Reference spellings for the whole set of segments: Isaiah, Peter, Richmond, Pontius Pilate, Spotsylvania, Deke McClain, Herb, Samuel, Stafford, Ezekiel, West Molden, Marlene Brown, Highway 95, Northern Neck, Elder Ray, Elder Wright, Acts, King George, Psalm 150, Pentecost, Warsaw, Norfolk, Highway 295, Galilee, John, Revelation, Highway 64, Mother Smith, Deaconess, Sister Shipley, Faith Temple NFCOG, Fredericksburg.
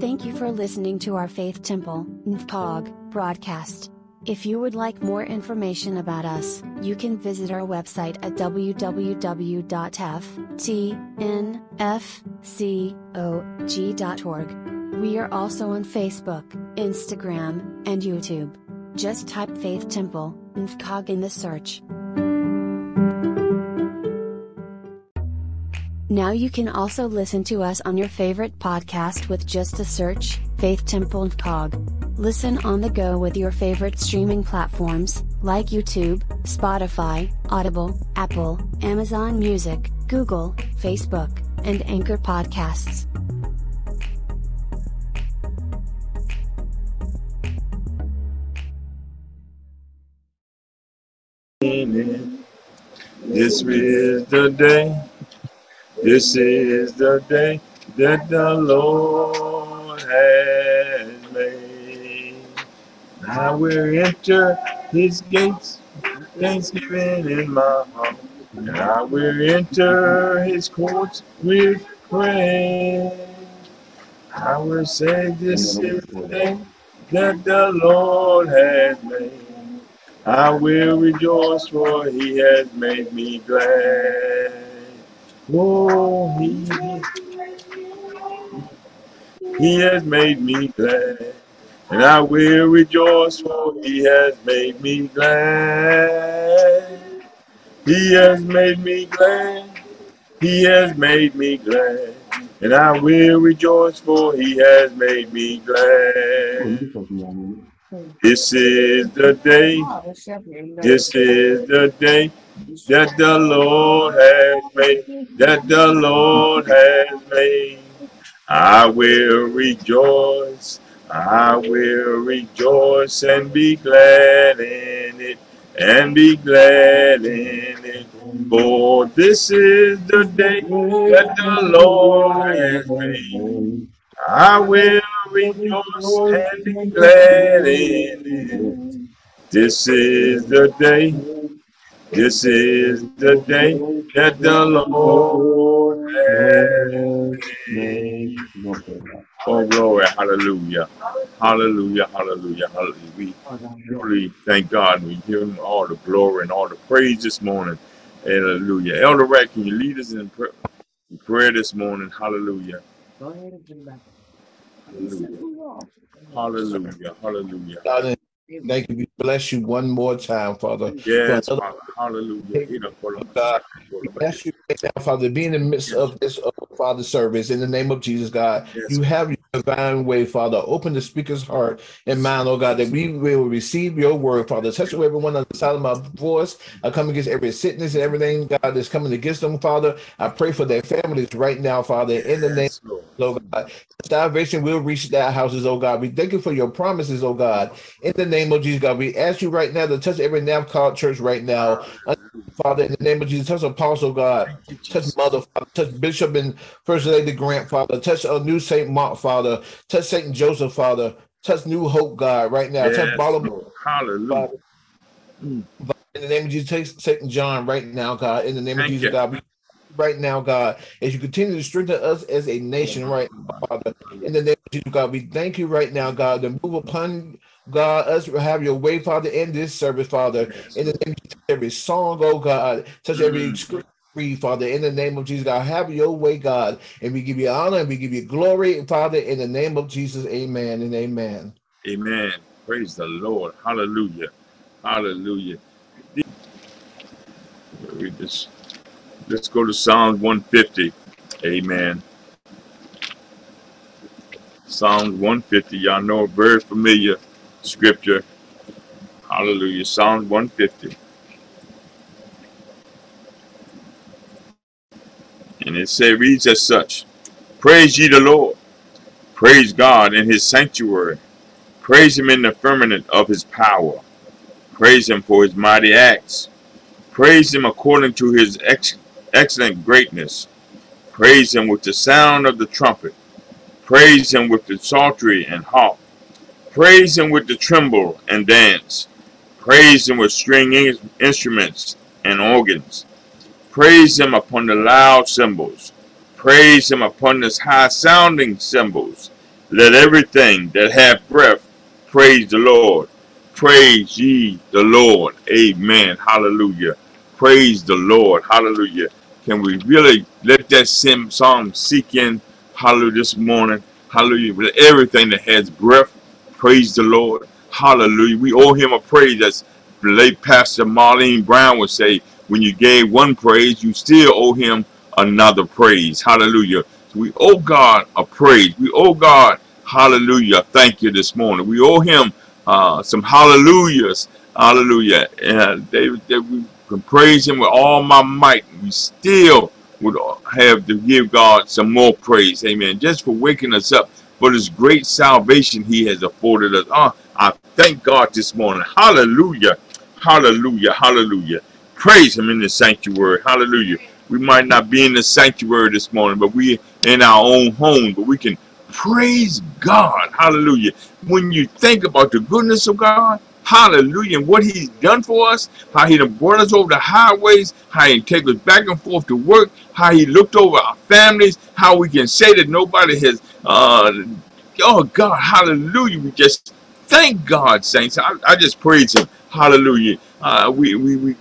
Thank you for listening to our Faith Temple NFCOG broadcast. If you would like more information about us, you can visit our website at www.ftnfcog.org. We are also on Facebook, Instagram, and YouTube. Just type Faith Temple NFCOG in the search. Now you can also listen to us on your favorite podcast with just a search, Faith Temple NFCOG. Listen on the go with your favorite streaming platforms, like YouTube, Spotify, Audible, Apple, Amazon Music, Google, Facebook, and Anchor Podcasts. This is the day. This is the day that the Lord has made. I will enter his gates with thanksgiving in my heart. And I will enter his courts with praise. I will say, this is the day that the Lord has made. I will rejoice, for he has made me glad. Oh, he has made me glad, and I will rejoice, for he has made me glad. He has made me glad, he has made me glad, and I will rejoice, for he has made me glad. This is the day, this is the day that the Lord has made, that the Lord has made. I will rejoice, I will rejoice and be glad in it, and be glad in it. For this is the day that the Lord has made. I will rejoice and be glad in it. This is the day. This is the day that the Lord has made. Oh, glory, hallelujah, hallelujah, hallelujah, hallelujah. We truly thank God. We give him all the glory and all the praise this morning. Hallelujah. Elder Ray, can you lead us in prayer this morning? Hallelujah. Go ahead and do that. Hallelujah, hallelujah, hallelujah. Hallelujah. Thank you. We bless you one more time, Father. Yes, Father. Hallelujah. God, we bless you right now, Father. Be in the midst of this, Father, service in the name of Jesus, God. Yes. You have your divine way, Father. Open the speaker's heart and mind, oh God, that we will receive your word, Father. Touch with everyone on the sound of my voice. I come against every sickness and everything, God, that's coming against them, Father. I pray for their families right now, Father, in the name of Lord God. Salvation will reach their houses, oh God. We thank you for your promises, oh God. In the name of Jesus, God, we ask you right now to touch every NFCOG church right now. Father, in the name of Jesus, touch Apostle, God. Touch Mother, Father. Touch Bishop and First Lady Grant, Father. Touch New St. Mark, Father. Touch St. Joseph, Father. Touch New Hope, God, right now. Yes. Touch Baltimore. Hallelujah. Father, in the name of Jesus, touch St. John right now, God. In the name of Jesus, God. Right now, God, as you continue to strengthen us as a nation, right now, Father. In the name of Jesus, God, we thank you right now, God, to move upon God, us will have your way, Father, in this service, Father. Yes. In the name of Jesus, every song, oh God, touch every scripture, Father. In the name of Jesus, God, have your way, God, and we give you honor and we give you glory, Father. In the name of Jesus, amen and amen. Amen. Praise the Lord. Hallelujah. Hallelujah. Read this. Let's go to Psalm 150. Amen. Psalm 150. Y'all know a very familiar scripture. Hallelujah. Psalm 150. And it says, reads as such. Praise ye the Lord. Praise God in his sanctuary. Praise him in the firmament of his power. Praise him for his mighty acts. Praise him according to his excellent greatness. Praise him with the sound of the trumpet. Praise him with the psaltery and harp. Praise him with the tremble and dance. Praise him with string instruments and organs. Praise him upon the loud cymbals. Praise him upon the high sounding cymbals. Let everything that hath breath praise the Lord. Praise ye the Lord. Amen. Hallelujah. Praise the Lord. Hallelujah. Can we really let that psalm sink in? Hallelujah. This morning. Hallelujah. Let everything that has breath praise the Lord. Hallelujah. We owe him a praise. As late Pastor Marlene Brown would say, when you gave one praise, you still owe him another praise. Hallelujah. So we owe God a praise. We owe God, hallelujah, thank you this morning. We owe him some hallelujahs. Hallelujah. And we can praise him with all my might. We still would have to give God some more praise. Amen. Just for waking us up, for this great salvation he has afforded us. I thank God this morning. Hallelujah. Hallelujah. Hallelujah. Praise him in the sanctuary. Hallelujah. We might not be in the sanctuary this morning, but we're in our own home. But we can praise God. Hallelujah. When you think about the goodness of God, hallelujah, and what he's done for us, how he done brought us over the highways, how he take us back and forth to work, how he looked over our families, how we can say that nobody has, oh God, hallelujah. We just thank God, saints. I just praise him. Hallelujah. We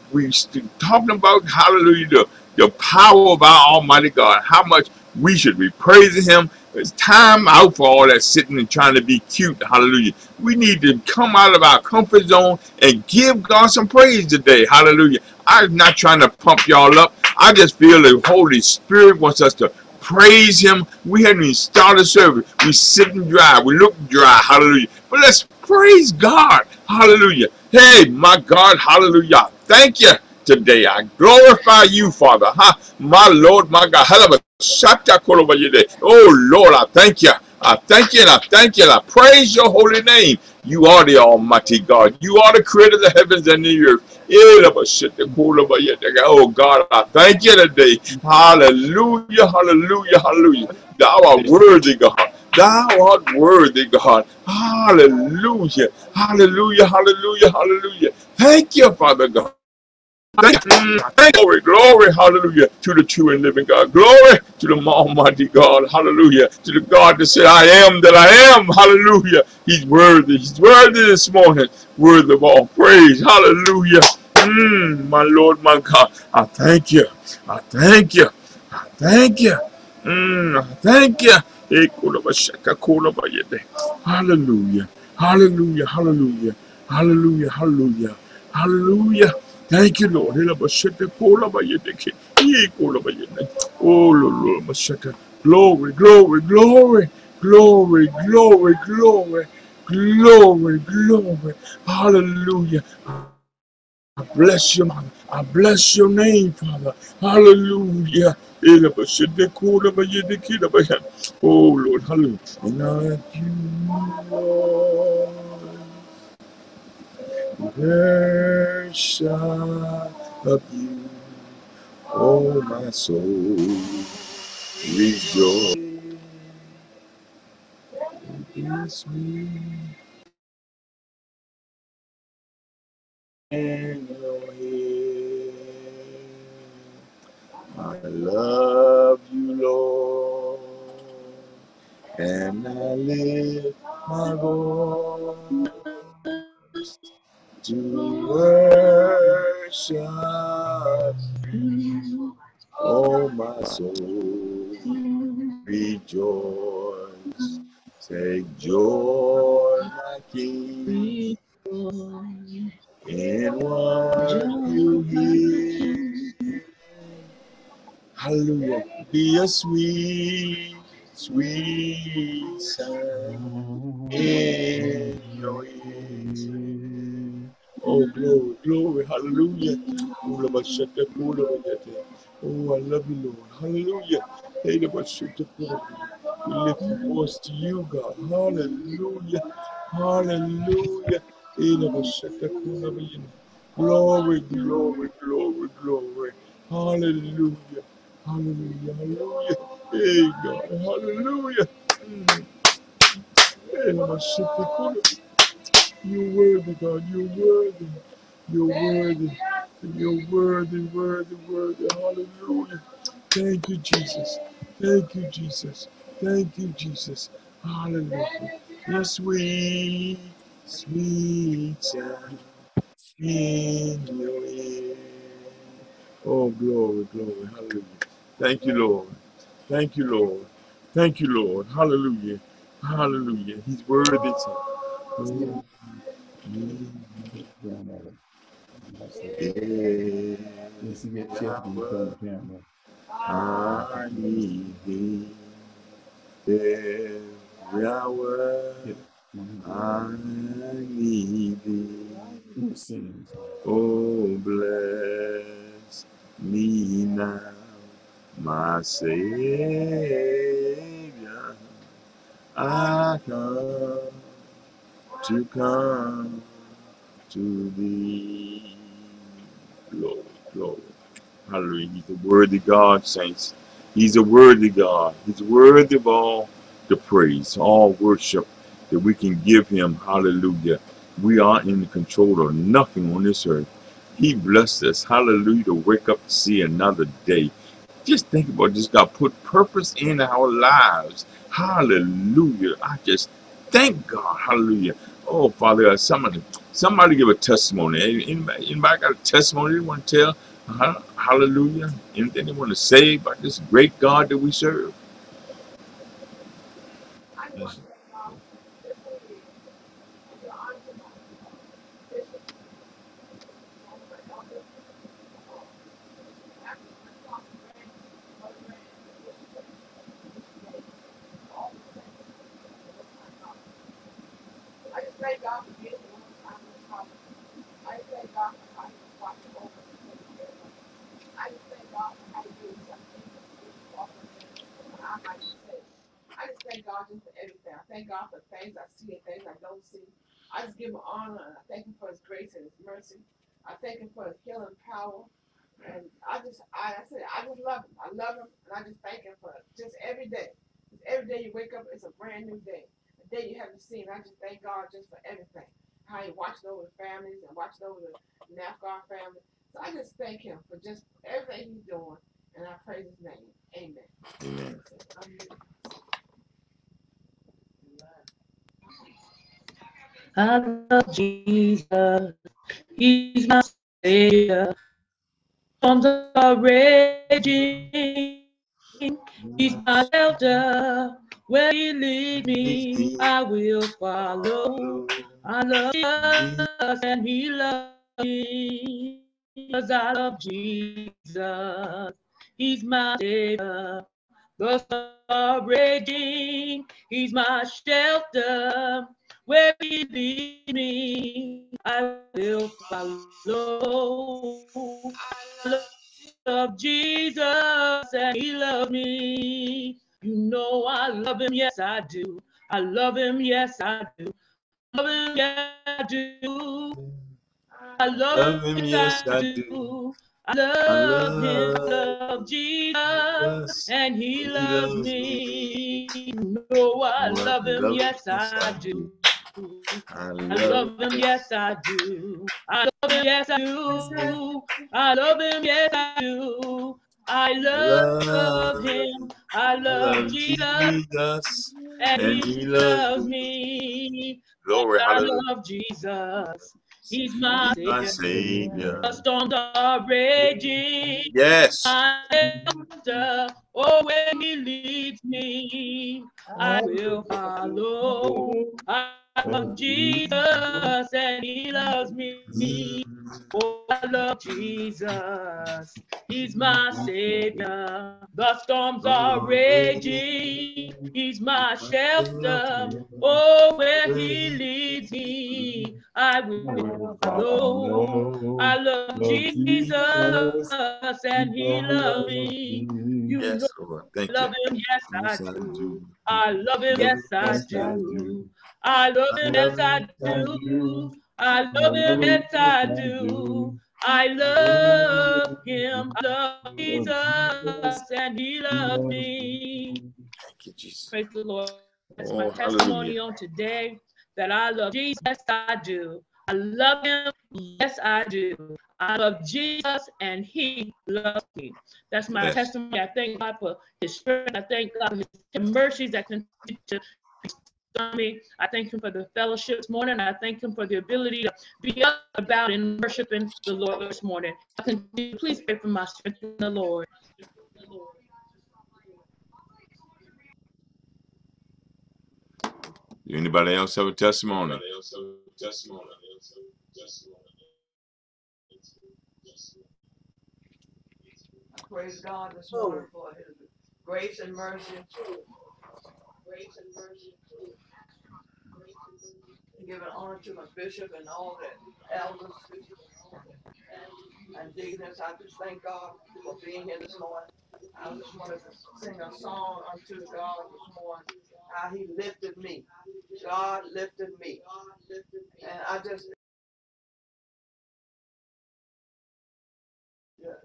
talking about, hallelujah, the power of our Almighty God, how much we should be praising him. It's time out for all that sitting and trying to be cute. Hallelujah. We need to come out of our comfort zone and give God some praise today. Hallelujah. I'm not trying to pump y'all up. I just feel the Holy Spirit wants us to praise him. We haven't even started service. We sitting dry. We look dry. Hallelujah. But let's praise God. Hallelujah. Hey, my God. Hallelujah. Thank you today. I glorify you, Father. Huh? My Lord, my God. Hallelujah. Oh, Lord, I thank you. I thank you and I thank you and I praise your holy name. You are the Almighty God. You are the creator of the heavens and the earth. Oh, God, I thank you today. Hallelujah, hallelujah, hallelujah. Thou art worthy, God. Thou art worthy, God. Hallelujah, hallelujah, hallelujah, hallelujah. Thank you, Father God. Thank glory, glory, hallelujah, to the true and living God. Glory to the Almighty God, hallelujah, to the God that said, I am that I am, hallelujah. He's worthy this morning, worthy of all praise, hallelujah. My Lord, my God, I thank you, I thank you, I thank you, I thank you. Hallelujah, hallelujah, hallelujah, hallelujah, hallelujah, hallelujah. Thank you, Lord. Oh, Lord, glory, glory, glory, glory, glory, glory, glory, glory. Hallelujah. I bless you, Mother. I bless your name, Father. Hallelujah. Oh, Lord, hallelujah. Not you, Lord. Where shall of you, oh my soul, rejoice? Bless me and your head. I love you, Lord, and I lift my voice to worship you, oh my soul, rejoice, take joy, my King, in what you hear. Hallelujah, be a sweet, sweet sound in your ear. Oh, glory, glory, hallelujah. Oh, I love you, Lord. Hallelujah. We lift the voice to you, God. Hallelujah. Hallelujah. Glory, glory, glory, glory. Hallelujah. Hallelujah. Hallelujah. Hey, God. Hallelujah. You're worthy, God. You're worthy. You're worthy. You're worthy, worthy, worthy. Hallelujah. Thank you, Jesus. Thank you, Jesus. Thank you, Jesus. Hallelujah. Your sweet, sweet sound in your ear. Oh, glory, glory. Hallelujah. Thank you, Lord. Thank you, Lord. Thank you, Lord. Hallelujah. Hallelujah. He's worthy to. I need thee every hour. I need thee. Oh, bless me now, my Savior. I come to thee. Glory, glory. Hallelujah. He's a worthy God, saints. He's a worthy God. He's worthy of all the praise, all worship that we can give him. Hallelujah. We are in control of nothing on this earth. He blessed us. Hallelujah. To wake up to see another day. Just think about this. God put purpose in our lives. Hallelujah. I just thank God. Hallelujah. Oh, Father God, somebody give a testimony. Anybody got a testimony they want to tell? Hallelujah. Anything they want to say about this great God that we serve? Thank God for things I see and things I don't see. I just give him honor, and I thank him for his grace and his mercy. I thank him for his healing power. And I just love him. I love him, and I just thank him for just every day. Just every day you wake up, it's a brand new day. A day you haven't seen. I just thank God just for everything. How he watched over the families and watched over the NAFGAR family. So I just thank him for just everything he's doing, and I praise his name. Amen. Amen. I love Jesus, he's my Savior. Storms are raging, he's my shelter. Where he leads me, I will follow. I love Jesus and he loves me. Because I love Jesus, he's my Savior. The storms are raging, he's my shelter. Where he leads me, I will follow. I love Jesus and he loves me. You know I love him, yes I do. I love him, yes I do. I love him, yes I do. I love him, yes I do. I love him, love Jesus, and he loves me. No, I love him, yes I do. I love him, yes I do. I love him, yes I do. I love him, yes I do. I love him. I love Jesus, and he loves me. Glory, I love Jesus. He's my Savior. The storms are raging. Yes. Oh, when he leads me, I will follow. I love Jesus and he loves me. Oh, I love Jesus. He's my Savior. The storms are raging. He's my shelter. Oh, where he leads me, I will follow. I love Jesus and he loves me. You yes, Lord. Thank love you. Him, yes, yes I do. I love him, yes I do. I love him, yes I do. I love him, yes I do. I love him. I love Jesus and he loves me. Thank you, Jesus. Praise the Lord. That's my testimony on today, that I love Jesus. Yes, I do. I love him. Yes, I do. I love Jesus and he loves me. That's my testimony. I thank God for his strength. I thank God for his mercies that continue to me. I thank him for the fellowship this morning. I thank him for the ability to be up about and worshiping the Lord this morning. I continue, please pray for my strength in the Lord. Do anybody else have a testimony? Praise God this morning for his grace and mercy. Giving honor to my bishop and all the elders and deacons. I just thank God for being here this morning. I just wanted to sing a song unto God this morning. How he lifted me. God lifted me. And I just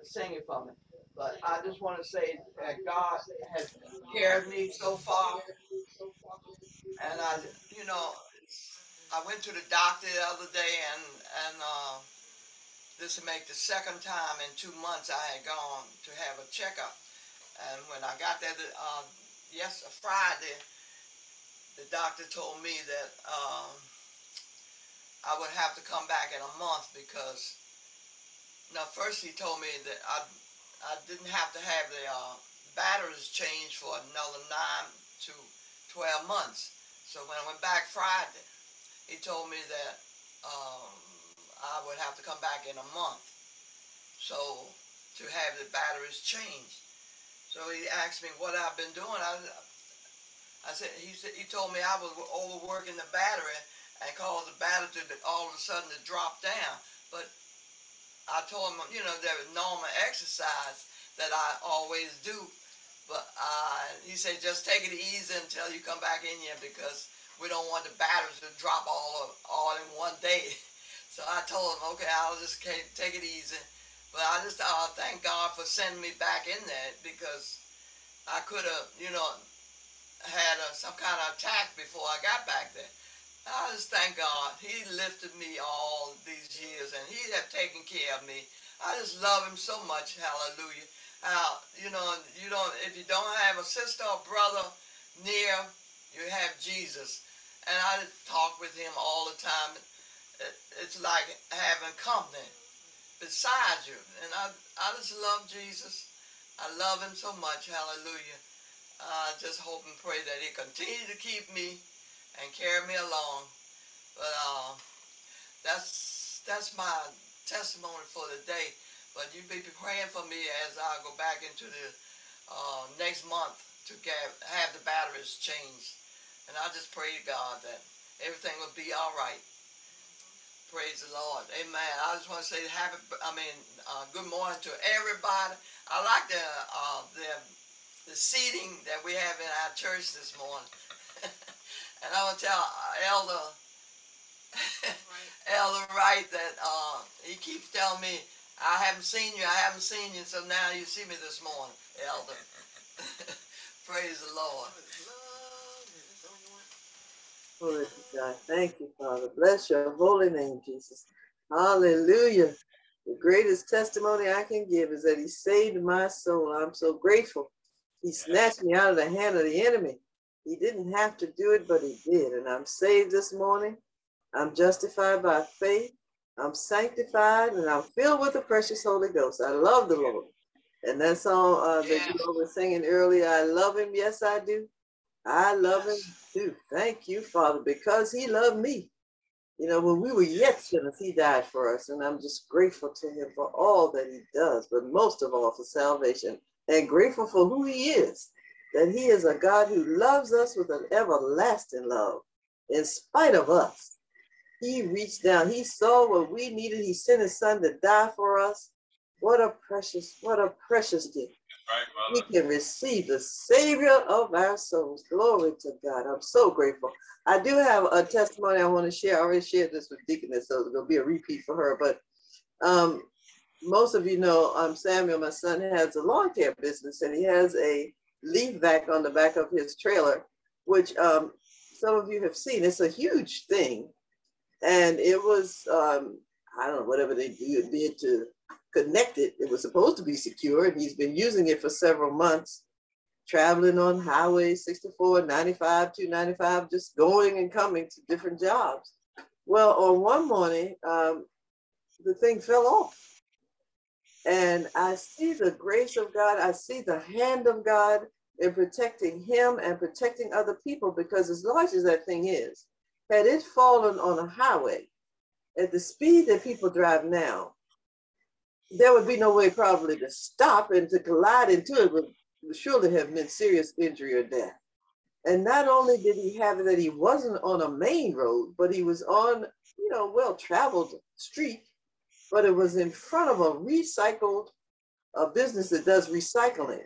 sing it for me. But I just want to say that God has carried me so far. And I, you know, I went to the doctor the other day, and this will make the second time in 2 months I had gone to have a checkup. And when I got there Friday, the doctor told me that I would have to come back in a month because, now first he told me that I didn't have to have the batteries changed for another 9 to 12 months. So when I went back Friday, he told me that I would have to come back in a month so to have the batteries changed. So he asked me what I've been doing. He told me I was overworking the battery and caused the battery to all of a sudden to drop down. But I told him, you know, there was normal exercise that I always do. But he said, just take it easy until you come back in here because we don't want the batteries to drop all in one day. So I told him, okay, I'll just take it easy. But I just thank God for sending me back in there because I could have, you know, had some kind of attack before I got back there. I just thank God. He lifted me all these years and he have taken care of me. I just love him so much. Hallelujah. You know, if you don't have a sister or brother near, you have Jesus. And I talk with him all the time. It's like having company beside you. And I just love Jesus. I love him so much. Hallelujah. I just hope and pray that he continue to keep me and carry me along. But that's my testimony for the day. But you be praying for me as I go back into the next month to have the batteries changed. And I just pray to God that everything will be all right. Praise the Lord. Amen. I just want to say good morning to everybody. I like the seating that we have in our church this morning. And I want to tell Elder Wright that he keeps telling me, I haven't seen you, so now you see me this morning, Elder. Praise the Lord. Glory to God. Thank you, Father. Bless your holy name, Jesus. Hallelujah. The greatest testimony I can give is that he saved my soul. I'm so grateful. He snatched me out of the hand of the enemy. He didn't have to do it, but he did. And I'm saved this morning. I'm justified by faith. I'm sanctified and I'm filled with the precious Holy Ghost. I love the Lord. And that song that you were singing earlier, I love him. Yes, I do. I love him too. Thank you, Father, because he loved me. You know, when we were yet sinners, he died for us. And I'm just grateful to him for all that he does, but most of all for salvation, and grateful for who he is, that he is a God who loves us with an everlasting love in spite of us. He reached down. He saw what we needed. He sent his son to die for us. What a precious gift. Right, we can receive the Savior of our souls. Glory to God. I'm so grateful. I do have a testimony I want to share. I already shared this with Deaconess, so it's going to be a repeat for her. But most of you know Samuel, my son, has a lawn care business, and he has a leaf vac on the back of his trailer, which some of you have seen. It's a huge thing. And it was, I don't know, whatever they did to connect it. It was supposed to be secure, and he's been using it for several months, traveling on Highway 64, 95, 295, just going and coming to different jobs. Well, on one morning, the thing fell off. And I see the grace of God. I see the hand of God in protecting him and protecting other people, because as large as that thing is, had it fallen on a highway at the speed that people drive now, there would be no way probably to stop, and to collide into it would surely have meant serious injury or death. And not only did he have it that he wasn't on a main road, but he was on, you know, well-traveled street, but it was in front of a business that does recycling.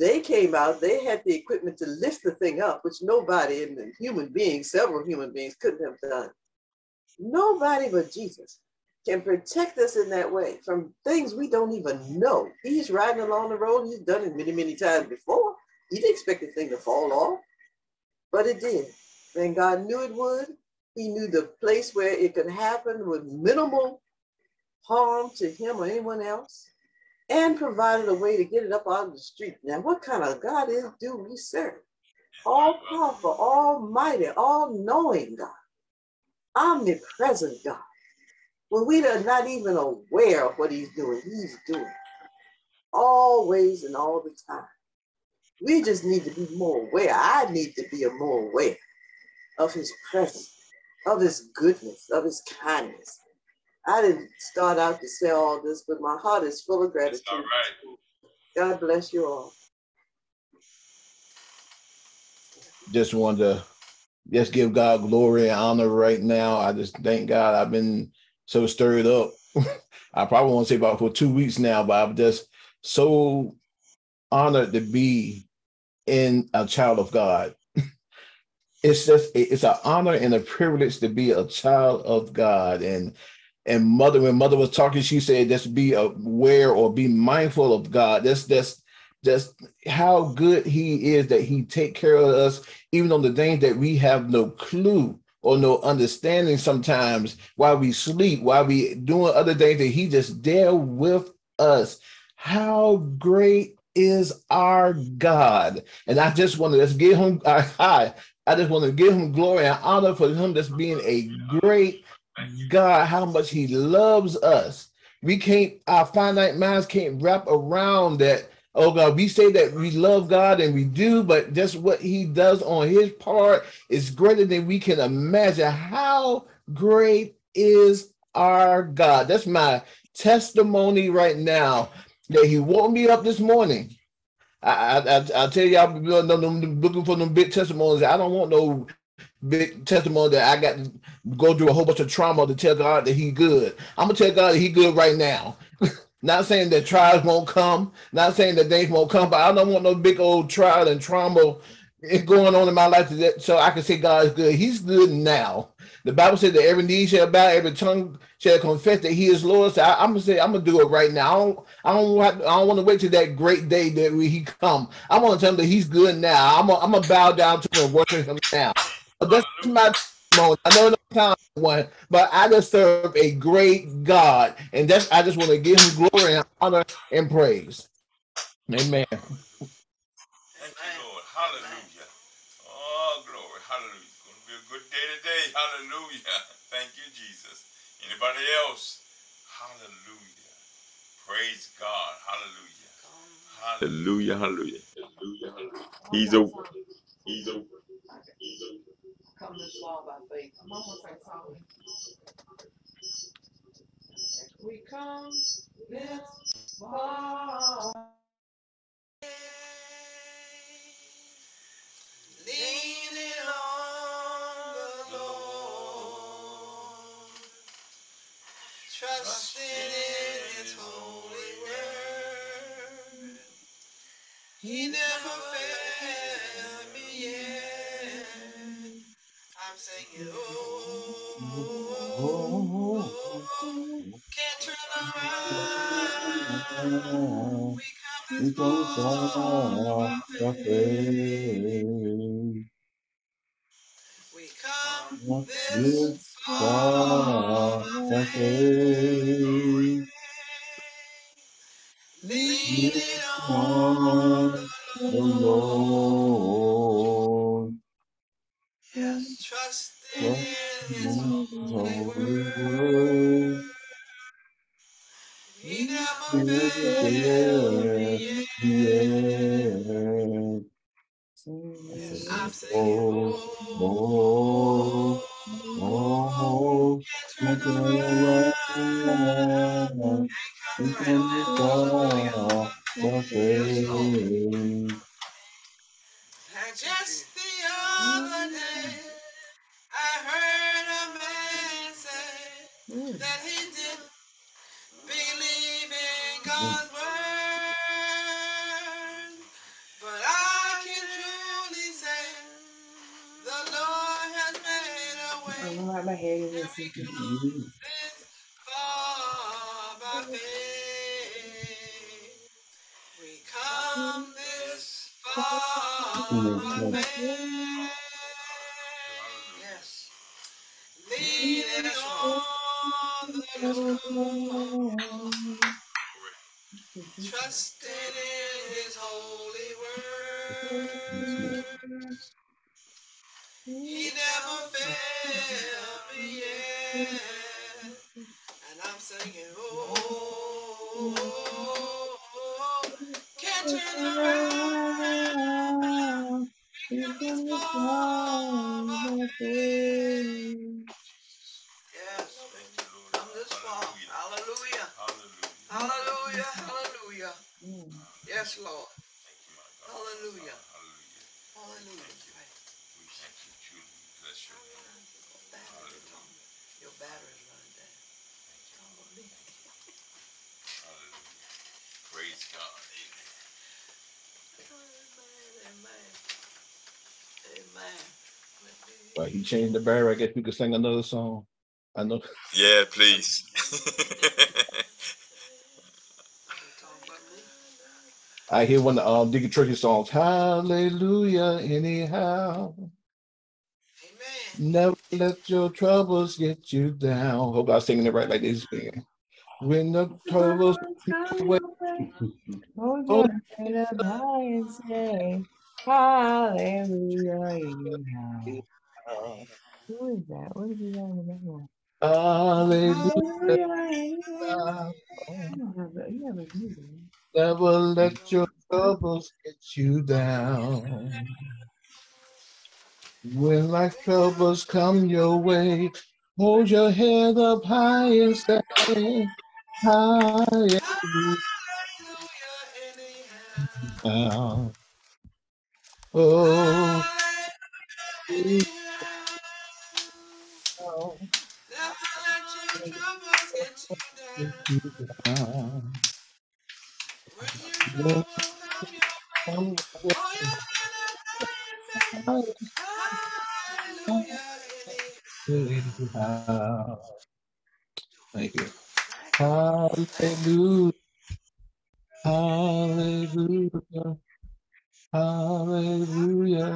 They came out, they had the equipment to lift the thing up, which nobody, and several human beings couldn't have done. Nobody but Jesus can protect us in that way from things we don't even know. He's riding along the road, he's done it many, many times before. He didn't expect the thing to fall off, but it did. And God knew it would. He knew the place where it could happen with minimal harm to him or anyone else, and provided a way to get it up out of the street. Now, what kind of God do we serve? All powerful, almighty, all knowing God, omnipresent God. When we are not even aware of what he's doing always and all the time. We just need to be more aware. I need to be more aware of his presence, of his goodness, of his kindness. I didn't start out to say all this, but my heart is full of gratitude. All right. God bless you all. Just wanted to just give God glory and honor right now. I just thank God. I've been so stirred up. I probably won't say about for 2 weeks now, but I'm just so honored to be in a child of God. It's an honor and a privilege to be a child of God. And Mother, when Mother was talking, she said, just be aware or be mindful of God. That's how good he is, that he take care of us, even on the things that we have no clue or no understanding sometimes, while we sleep, while we doing other things, that he just there with us. How great is our God. And I just want to just give him I just want to give him glory and honor for him just being a great God, how much he loves us. We can't, our finite minds can't wrap around that. Oh God, we say that we love God, and we do, but just what he does on his part is greater than we can imagine. How great is our God? That's my testimony right now, that he woke me up this morning. I tell y'all, looking for them big testimonies. I don't want no big testimony that I got to go through a whole bunch of trauma to tell God that he's good. I'm going to tell God that he's good right now. Not saying that trials won't come, not saying that things won't come, but I don't want no big old trial and trauma going on in my life today, so I can say God is good. He's good now. The Bible says that every knee shall bow, every tongue shall confess that he is Lord. So I'm gonna say, I'm gonna do it right now. I don't want to wait till that great day that he come. I want to tell him that he's good now. I'm gonna bow down to him and worship him now. So that's my testimony. I know no time one, but I just serve a great God, and that's, I just want to give him glory and honor and praise. Amen. Anybody else? Hallelujah. Praise God. Hallelujah. Hallelujah. Hallelujah. Hallelujah. Hallelujah. He's over. He's over. He's over. Come this law by faith. Come on, let's sing. We come this law. Leaning on. Trusting in his holy word. He never failed me yet. I'm singing, oh, can't turn around. We come this far by faith. We come this far by faith, leaning on the alone. Yes, trusting in His holy word. He never fails me yet. Yes, I'm saying, oh, oh, can't turn around, can't. And just the other day, I heard a man say that he didn't believe in God's word, but I can truly say the Lord has made a way. I'm gonna have my head in this secret. Yes. Lead us on the Lord, trusted in His holy word. He never failed me yet. And I'm singing, oh, oh, oh, oh, can't turn around. Yes, Lord. Hallelujah. Hallelujah. We thank you, truly. Bless your name. Your battery's running down. Thank you. Hallelujah. Praise God. Amen. Amen. Amen. Well, he changed the battery. I guess we could sing another song. I know. Yeah, please. I hear one of Deacon Church's songs, Hallelujah, anyhow. Amen. Never let your troubles get you down. Hope I'm singing it right like this. When the troubles get away, hold it up high and say, Hallelujah, anyhow. Who is that? What is he doing in that one? Hallelujah, anyhow. You have a music. Never let your troubles get you down. When life troubles come your way, hold your head up high and say, Hallelujah. Oh, hallelujah. Never let your troubles get you down. When you thank you. Hallelujah. Hallelujah. Hallelujah.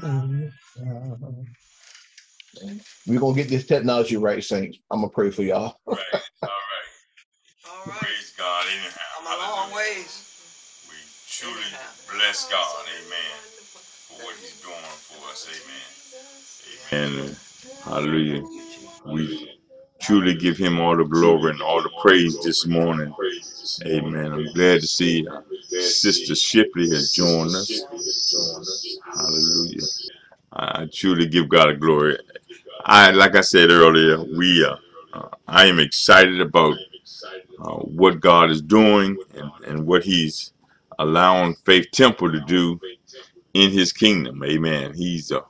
We're going to get this technology right, saints. I'm going to pray for y'all. All right. All right. All right. Praise God. Anyhow. I'm a long ways. Truly bless God, amen, for what He's doing for us, amen. Amen. Hallelujah. We truly give Him all the glory and all the praise this morning. Amen. I'm glad to see Sister Shipley has joined us. Hallelujah. I truly give God the glory. Like I said earlier, I am excited about what God is doing and what He's allowing Faith Temple to do in His kingdom. Amen. He's a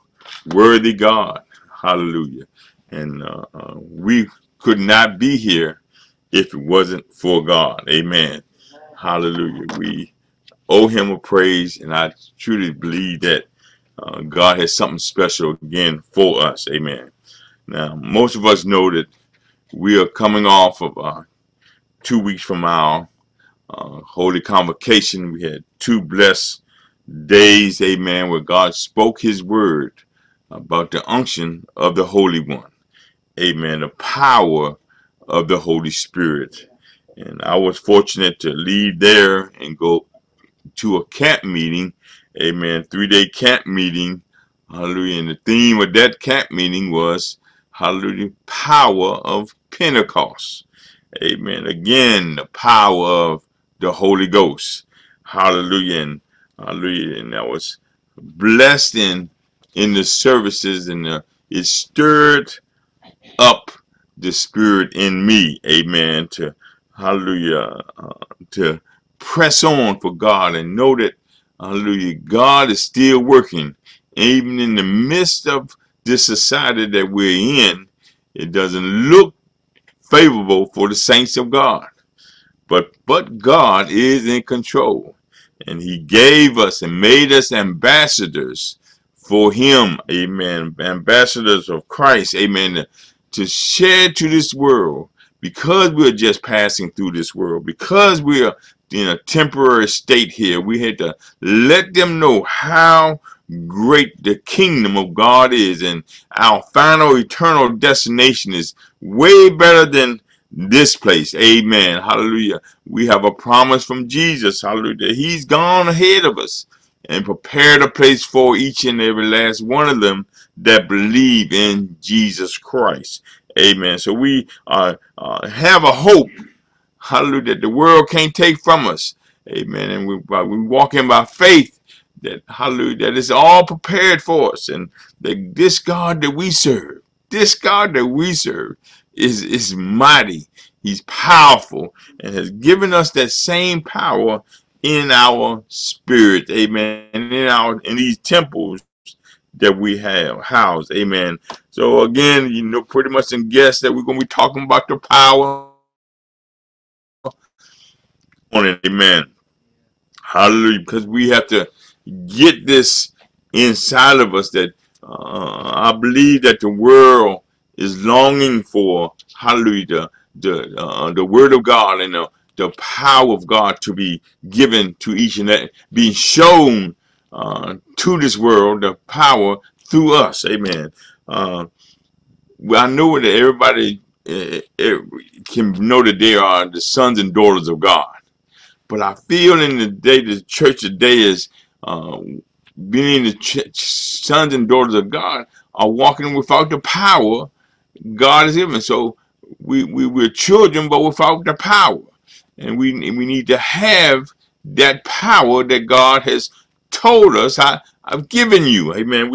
worthy God. Hallelujah. And we could not be here if it wasn't for God. Amen. Hallelujah. We owe Him a praise, and I truly believe that God has something special again for us. Amen. Now, most of us know that we are coming off of 2 weeks from our Holy Convocation. We had two blessed days, amen, where God spoke His word about the unction of the Holy One, amen, the power of the Holy Spirit. And I was fortunate to leave there and go to a camp meeting, Amen. Three-day camp meeting. Hallelujah. And the theme of that camp meeting was, hallelujah, power of Pentecost. Amen. Again, the power of the Holy Ghost. Hallelujah. And hallelujah. And I was blessed in the services, and it stirred up the spirit in me. Amen. To, hallelujah, to press on for God and know that, hallelujah, God is still working. Even in the midst of this society that we're in, it doesn't look favorable for the saints of God. But God is in control. And he gave us and made us ambassadors for him. Amen. Ambassadors of Christ. Amen. To share to this world, because we're just passing through this world, because we're in a temporary state here, we had to let them know how great the kingdom of God is, and our final eternal destination is way better than this place. Amen. Hallelujah. We have a promise from Jesus. Hallelujah. He's gone ahead of us and prepared a place for each and every last one of them that believe in Jesus Christ. Amen. So we have a hope, hallelujah, that the world can't take from us. Amen. And we walk in by faith that, hallelujah, that it's all prepared for us. And that this God that we serve, is mighty. He's powerful and has given us that same power in our spirit. Amen. And in these temples that we have housed. Amen. So again, you know, pretty much in guess that we're going to be talking about the power on it. Amen. Hallelujah. Because we have to get this inside of us that I believe that the world is longing for, hallelujah, the word of God and the power of God to be given to each and that being shown to this world, the power through us. Amen. I know that everybody can know that they are the sons and daughters of God. But I feel in the day, the church today is being the sons and daughters of God are walking without the power God has given. So we're children, but without the power. And we need to have that power that God has told us, I've given you. Amen.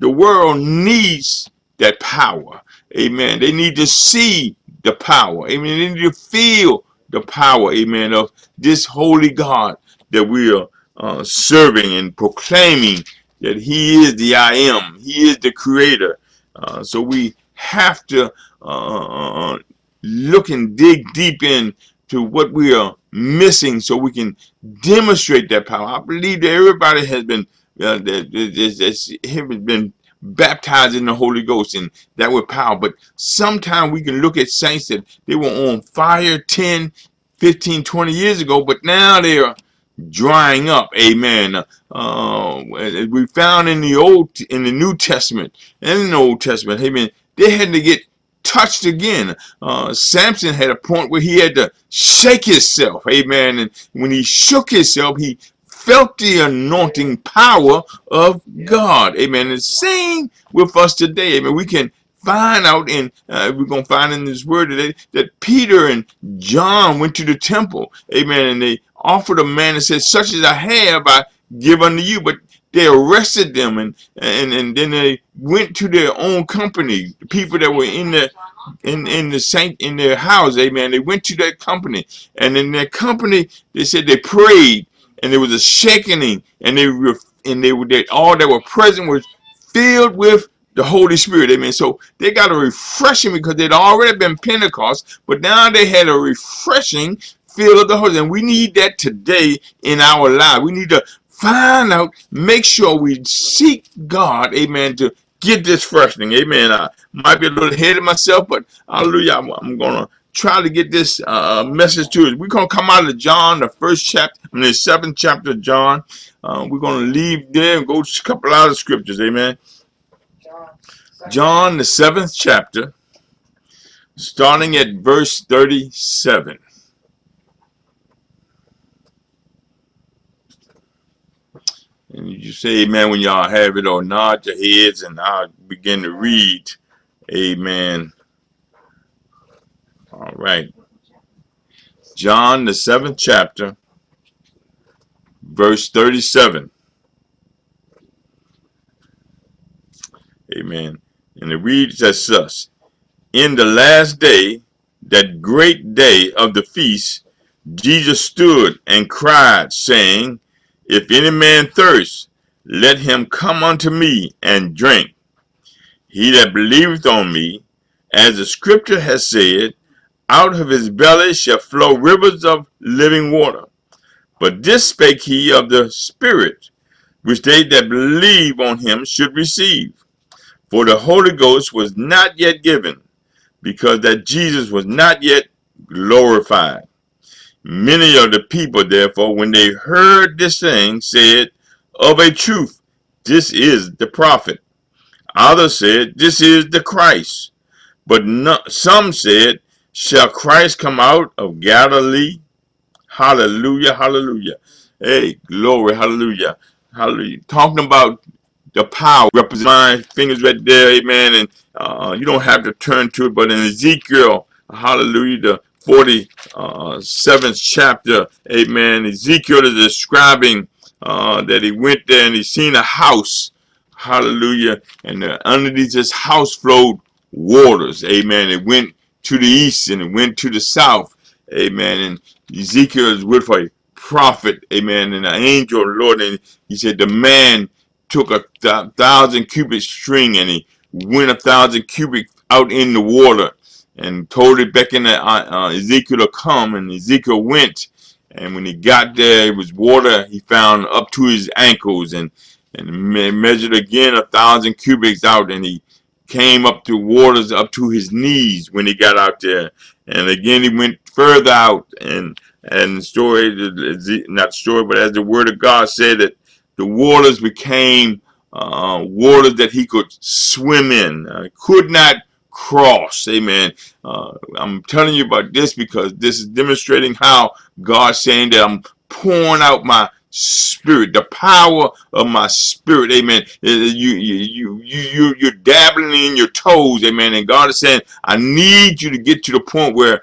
The world needs that power. Amen. They need to see the power. Amen. They need to feel the power. Amen. Of this holy God that we are serving and proclaiming that he is the I am. He is the creator. So we have to look and dig deep in to what we are missing so we can demonstrate that power. I believe that everybody has been baptized in the Holy Ghost and that with power. But sometimes we can look at saints that they were on fire 10, 15, 20 years ago, but now they are drying up. Amen. As we found in the New Testament and in the Old Testament, amen, they had to get touched again. Samson had a point where he had to shake himself. Amen. And when he shook himself, he felt the anointing power of God. Amen. And the same with us today. Amen. We can find out we're going to find in this word today that Peter and John went to the temple. Amen. And they offered a man and said, "Such as I have, I give unto you." But they arrested them, and then they went to their own company, the people that were in their house. Amen. They went to their company, and in their company they said they prayed, and there was a shaking, and all that were present was filled with the Holy Spirit. Amen. So they got a refreshing because they'd already been Pentecost, but now they had a refreshing feel of the Holy Spirit. And we need that today in our life. We need to find out, make sure we seek God, amen, to get this freshening, amen. I might be a little ahead of myself, but hallelujah, I'm going to try to get this message to us. We're going to come out of John, the first chapter, the seventh chapter of John. We're going to leave there and go to a couple other scriptures, amen. John, the seventh chapter, starting at verse 37. And you say amen when y'all have it, or nod your heads, and I'll begin to read. Amen. All right. John, the 7th chapter, verse 37. Amen. And it reads as such. In the last day, that great day of the feast, Jesus stood and cried, saying, If any man thirst, let him come unto me and drink. He that believeth on me, as the scripture has said, out of his belly shall flow rivers of living water. But this spake he of the Spirit, which they that believe on him should receive. For the Holy Ghost was not yet given, because that Jesus was not yet glorified. Many of the people, therefore, when they heard this thing, said, Of a truth, this is the prophet. Others said, This is the Christ. But some said, Shall Christ come out of Galilee? Hallelujah, hallelujah. Hey, glory, hallelujah, hallelujah. Talking about the power, represent my fingers right there, amen. And you don't have to turn to it, but in Ezekiel, hallelujah, the 47th chapter, amen. Ezekiel is describing that he went there and he seen a house, hallelujah, and underneath this house flowed waters, amen. It went to the east and it went to the south, amen. And Ezekiel is with a prophet, amen, and an angel, Lord, and he said the man took 1,000 cubic string and he went 1,000 cubic out in the water and told it back in the, Ezekiel to come, and Ezekiel went, and when he got there, it was water he found up to his ankles, and measured again 1,000 cubics out, and he came up to waters up to his knees when he got out there, and again he went further out, and the story, not story, but as the word of God said that the waters became waters that he could swim in, could not cross. Amen. I'm telling you about this because this is demonstrating how God's saying that I'm pouring out my Spirit, the power of my Spirit. Amen. You're dabbling in your toes. Amen. And God is saying, I need you to get to the point where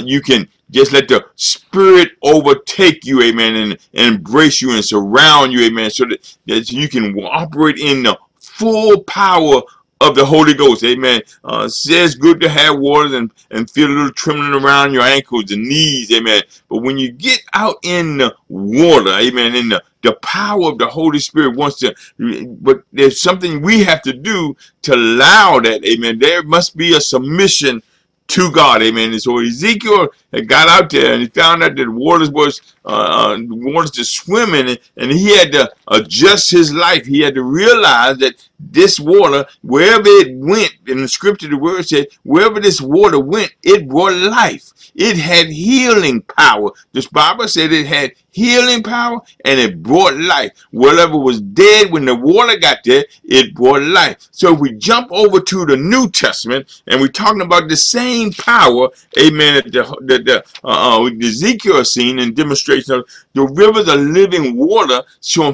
you can just let the Spirit overtake you, amen, and embrace you and surround you, amen, so that you can operate in the full power of the Holy Ghost, amen. Says good to have waters and feel a little trembling around your ankles and knees, amen. But when you get out in the water, amen, in the power of the Holy Spirit wants to, but there's something we have to do to allow that, amen. There must be a submission to God, amen. And so Ezekiel had got out there and he found out that the waters was waters to swim in, and he had to adjust his life. He had to realize that this water, wherever it went, in the scripture the word said, wherever this water went, it brought life. It had healing power. This Bible said it had healing power and it brought life. Whatever was dead when the water got there, it brought life. So if we jump over to the New Testament and we're talking about the same power, amen, that the Ezekiel seen in demonstration of the rivers of living water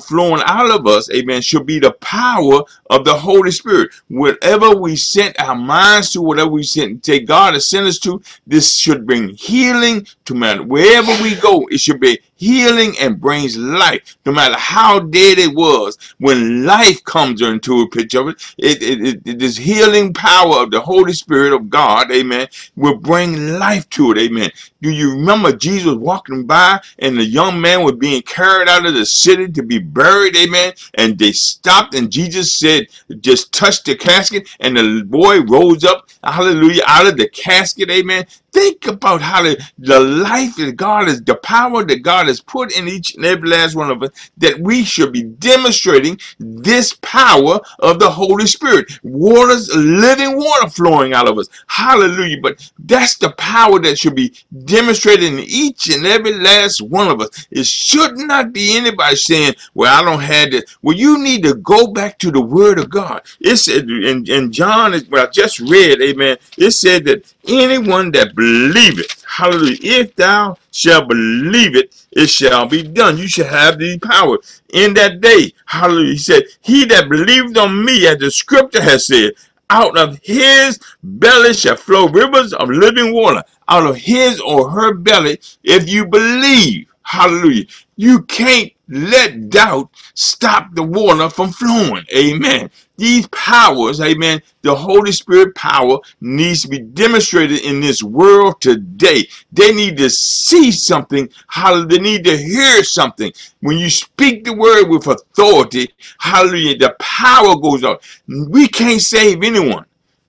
flowing out of us, amen, should be the power of the Holy Spirit. Whatever we sent our minds to, whatever we take God to send us to, this should bring healing to man. Wherever we go, it should be healing and brings life. No matter how dead it was, when life comes into a picture of it, this healing power of the Holy Spirit of God, amen, will bring life to it, amen. Do you remember Jesus walking by and the young man was being carried out of the city to be buried, amen, and they stopped and Jesus said, just touch the casket, and the boy rose up, hallelujah, out of the casket, amen. Think about how the life that God is, the power that God has put in each and every last one of us, that we should be demonstrating this power of the Holy Spirit. Waters, living water flowing out of us. Hallelujah. But that's the power that should be demonstrated in each and every last one of us. It should not be anybody saying, well, I don't have this. Well, you need to go back to the Word of God. It said, and John, what I just read, amen, it said that anyone that believeth, Hallelujah. If thou shalt believe it, it shall be done. You shall have the power in that day. Hallelujah. He said, he that believed on me, as the scripture has said, out of his belly shall flow rivers of living water. Out of his or her belly, if you believe. Hallelujah. You can't let doubt stop the water from flowing. Amen. These powers, amen, the Holy Spirit power needs to be demonstrated in this world today. They need to see something. Hallelujah. They need to hear something. When you speak the word with authority, hallelujah, the power goes out. We can't save anyone.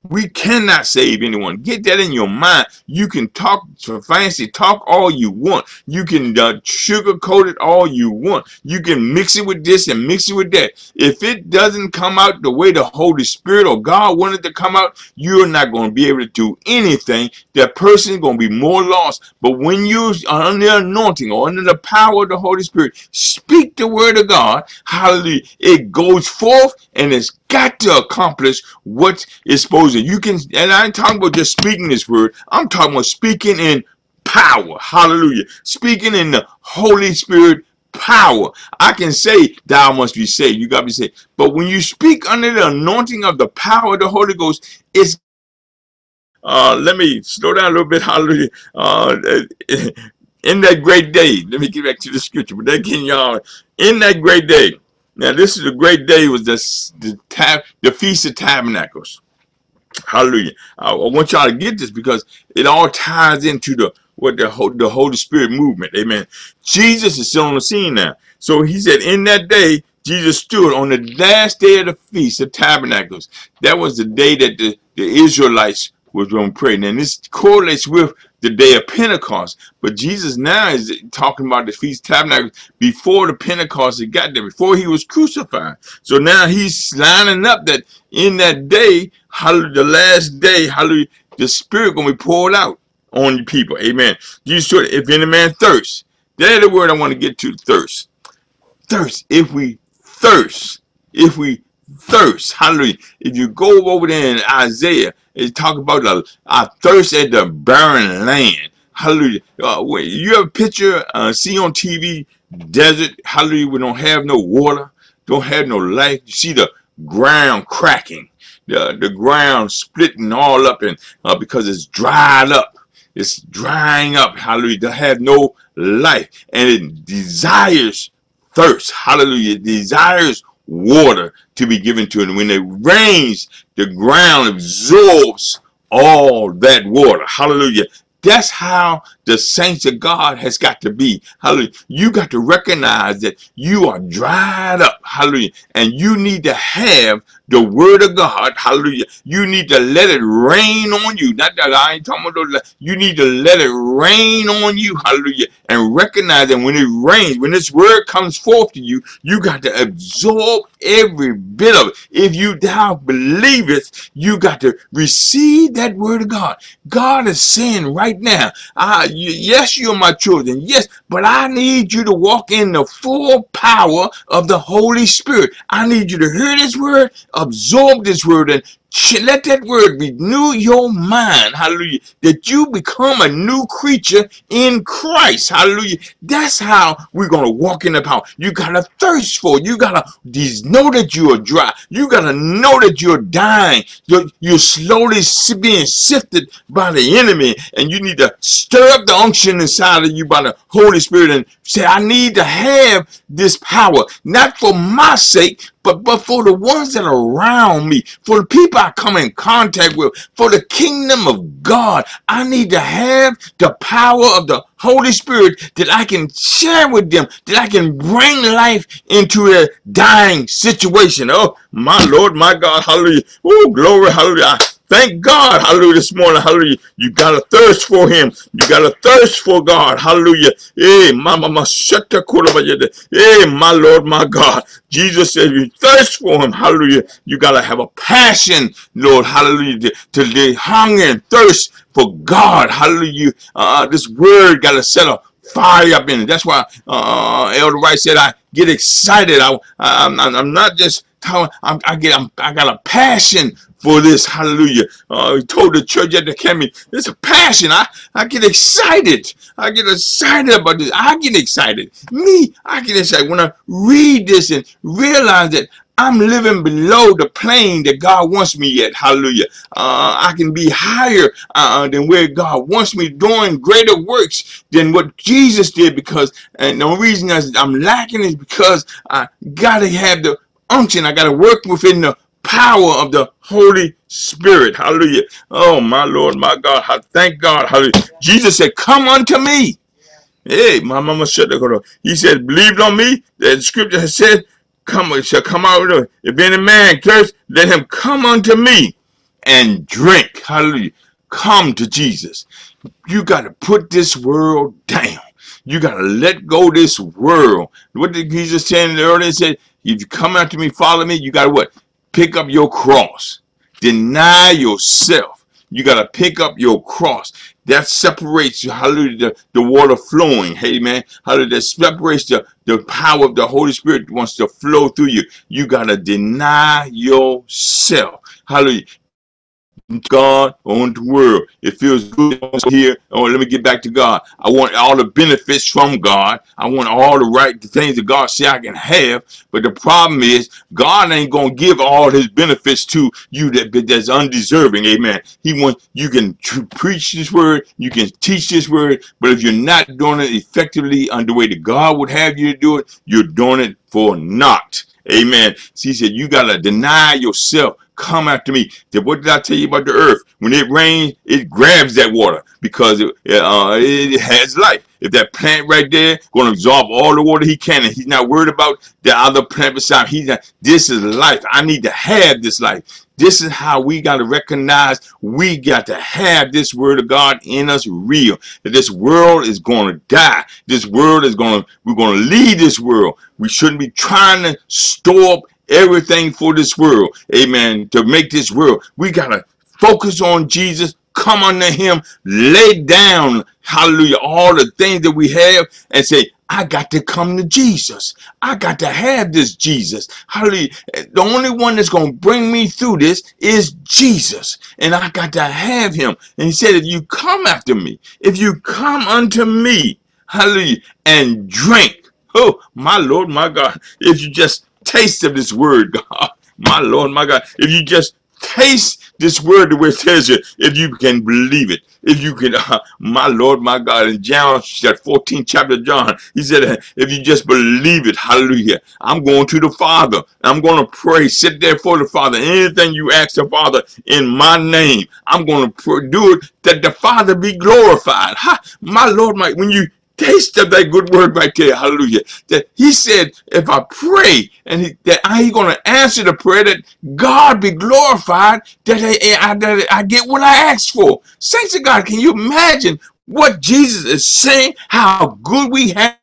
We cannot save anyone. Get that in your mind. You can talk fancy talk all you want. You can sugarcoat it all you want. You can mix it with this and mix it with that. If it doesn't come out the way the Holy Spirit or God wanted to come out, you're not going to be able to do anything. That person is going to be more lost. But when you are under the anointing or under the power of the Holy Spirit, speak the word of God. Hallelujah. It goes forth and it's got to accomplish what is supposed to. You can, and I ain't talking about just speaking this word. I'm talking about speaking in power. Hallelujah. Speaking in the Holy Spirit power. I can say, thou must be saved. You got to be saved. But when you speak under the anointing of the power of the Holy Ghost, it's let me slow down a little bit. Hallelujah. In that great day, let me get back to the scripture. But again, y'all, in that great day. Now, this is a great day. It was the Feast of Tabernacles. Hallelujah. I want y'all to get this because it all ties into the Holy Spirit movement. Amen. Jesus is still on the scene now. So he said, in that day, Jesus stood on the last day of the Feast of Tabernacles. That was the day that the Israelites was going to pray. And this correlates with the day of Pentecost. But Jesus now is talking about the Feast of Tabernacles before the Pentecost had got there, before he was crucified. So now he's lining up that in that day, hallelujah, the last day, hallelujah, the Spirit going to be poured out on the people. Amen. Jesus said, if any man thirsts. That's the word I want to get to, thirst. Thirst. If we thirst. If we thirst. Hallelujah. If you go over there in Isaiah, it's talking about our thirst at the barren land. Hallelujah. You have a picture, see on TV, desert. Hallelujah. We don't have no water. Don't have no life. You see the ground cracking. The ground splitting all up and because it's dried up. It's drying up. Hallelujah. They have no life. And it desires thirst. Hallelujah. It desires water to be given to it. And when it rains, the ground absorbs all that water. Hallelujah. That's how the saints of God has got to be. Hallelujah. You got to recognize that you are dried up. Hallelujah. And you need to have the word of God. Hallelujah. You need to let it rain on you. Not that I ain't talking about those. You need to let it rain on you. Hallelujah. And recognize that when it rains, when this word comes forth to you, you got to absorb every bit of it. If you thou believest, you got to receive that word of God. God is saying right now, yes, you're my children. Yes, but I need you to walk in the full power of the Holy Spirit. I need you to hear this word, absorb this word, and let that word renew your mind. Hallelujah. That you become a new creature in Christ. Hallelujah. That's how we're going to walk in the power. You got to thirst for it. You got to know that you are dry. You got to know that you're dying. You're slowly being sifted by the enemy. And you need to stir up the unction inside of you by the Holy Spirit and say, I need to have this power. Not for my sake, but for the ones that are around me, for the people I come in contact with, for the kingdom of God. I need to have the power of the Holy Spirit that I can share with them, that I can bring life into a dying situation. Oh, my Lord, my God, hallelujah. Oh, glory, hallelujah. Thank God, hallelujah, this morning, hallelujah. You got to thirst for him. You got to thirst for God, hallelujah. Hey, my Lord, my God. Jesus said, you thirst for him, hallelujah. You got to have a passion, Lord, hallelujah, to hunger and thirst for God, hallelujah. This word got to set up. Fire up in it. That's why Elder Wright said, I get excited. I'm not just talking. I got a passion for this. Hallelujah. He told the church at the academy, it's a passion. I get excited. I get excited about this. I get excited. Me, I get excited when I read this and realize that I'm living below the plane that God wants me at. Hallelujah. I can be higher than where God wants me, doing greater works than what Jesus did, because, and the reason I'm lacking is because I got to have the unction. I got to work within the power of the Holy Spirit. Hallelujah. Oh, my Lord, my God. I thank God. Hallelujah. Jesus said, come unto me. Hey, my mama shut the door. He said, believe on me. The scripture has said, come, shall come out with us. If any man thirst, let him come unto me and drink. Hallelujah. Come to Jesus. You got to put this world down. You got to let go this world. What did Jesus say earlier? He said, if you come after me, follow me, you got to what? Pick up your cross. Deny yourself. You got to pick up your cross. That separates you, hallelujah, the water flowing, amen. Hallelujah, that separates the power of the Holy Spirit wants to flow through you. You got to deny yourself, hallelujah. God on the world. It feels good here. Oh, let me get back to God. I want all the benefits from God. I want all the right things that God said I can have. But the problem is, God ain't going to give all his benefits to you that's undeserving. Amen. He wants, you can preach this word. You can teach this word. But if you're not doing it effectively under the way that God would have you to do it, you're doing it for naught. Amen. So he said, you got to deny yourself. Come after me. Then what did I tell you about the earth? When it rains, it grabs that water because it has life. If that plant right there going to absorb all the water he can, and he's not worried about the other plant beside him. He's not. This is life. I need to have this life. This is how we got to recognize we got to have this word of God in us real. That this world is going to die. This world is going to, we're going to leave this world. We shouldn't be trying to store up everything for this world, amen, to make this world. We got to focus on Jesus, come unto him, lay down, hallelujah, all the things that we have and say, I got to come to Jesus. I got to have this Jesus. Hallelujah. The only one that's going to bring me through this is Jesus. And I got to have him. And he said, if you come after me, if you come unto me, hallelujah, and drink. Oh, my Lord, my God, if you just taste of this word, God, my Lord, my God, if you just taste this word the way it says it, if you can believe it, if you can, my Lord, my God, in John, that 14th chapter of John, he said, if you just believe it, hallelujah, I'm going to the Father, I'm going to pray, sit there for the Father, anything you ask the Father in my name, I'm going to do it, that the Father be glorified. Ha, my Lord, my, when you taste of that good word right there, hallelujah, that he said, if I pray, and that he's going to answer the prayer, that God be glorified, that I get what I asked for. Saints of God, can you imagine what Jesus is saying, how good we have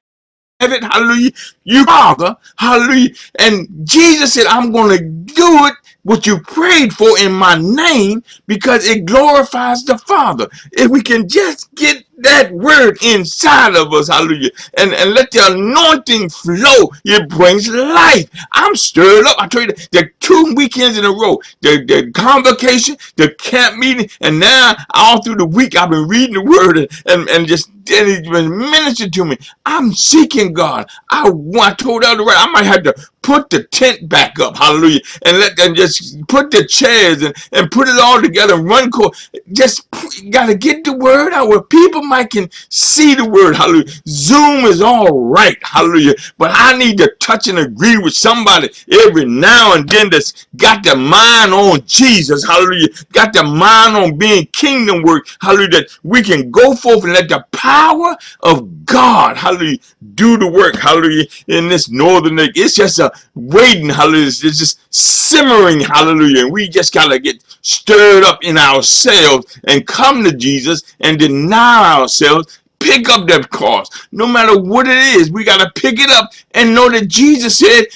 it, hallelujah, you Father, hallelujah, and Jesus said, I'm going to do it, what you prayed for in my name, because it glorifies the Father. If we can just get that word inside of us, hallelujah, and let the anointing flow, it brings life. I'm stirred up. I tell you, the 2 weekends in a row, the convocation, the camp meeting, and now all through the week I've been reading the word and just, and he's been ministering to me. I'm seeking God. I told Elder Wright, I might have to put the tent back up, hallelujah, and just put the chairs and put it all together and run court. Just got to get the word out where people might can see the word, hallelujah. Zoom is all right, hallelujah, but I need to touch and agree with somebody every now and then that's got their mind on Jesus, hallelujah, got their mind on being kingdom work, hallelujah, that we can go forth and let the power of God, hallelujah, do the work, hallelujah, in this Northern Neck. It's just a waiting, hallelujah. It's just simmering, hallelujah. And we just got to get stirred up in ourselves and come to Jesus and deny ourselves. Pick up that cross. No matter what it is, we got to pick it up and know that Jesus said,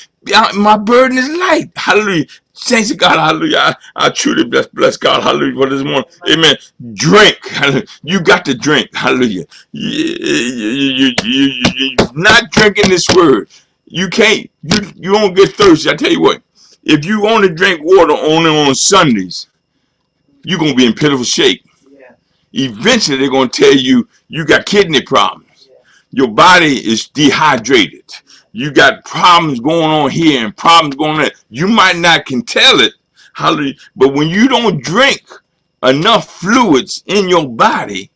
my burden is light. Hallelujah. Thanks to God, hallelujah. I truly bless God, hallelujah, for this morning. Amen. Drink. Hallelujah. You got to drink. Hallelujah. You're not drinking this word. You can't. You won't get thirsty. I tell you what. If you only drink water only on Sundays, you're going to be in pitiful shape. Yeah. Eventually, they're going to tell you, you got kidney problems. Yeah. Your body is dehydrated. You got problems going on here and problems going on there. You might not can tell it, hallelujah, but when you don't drink enough fluids in your body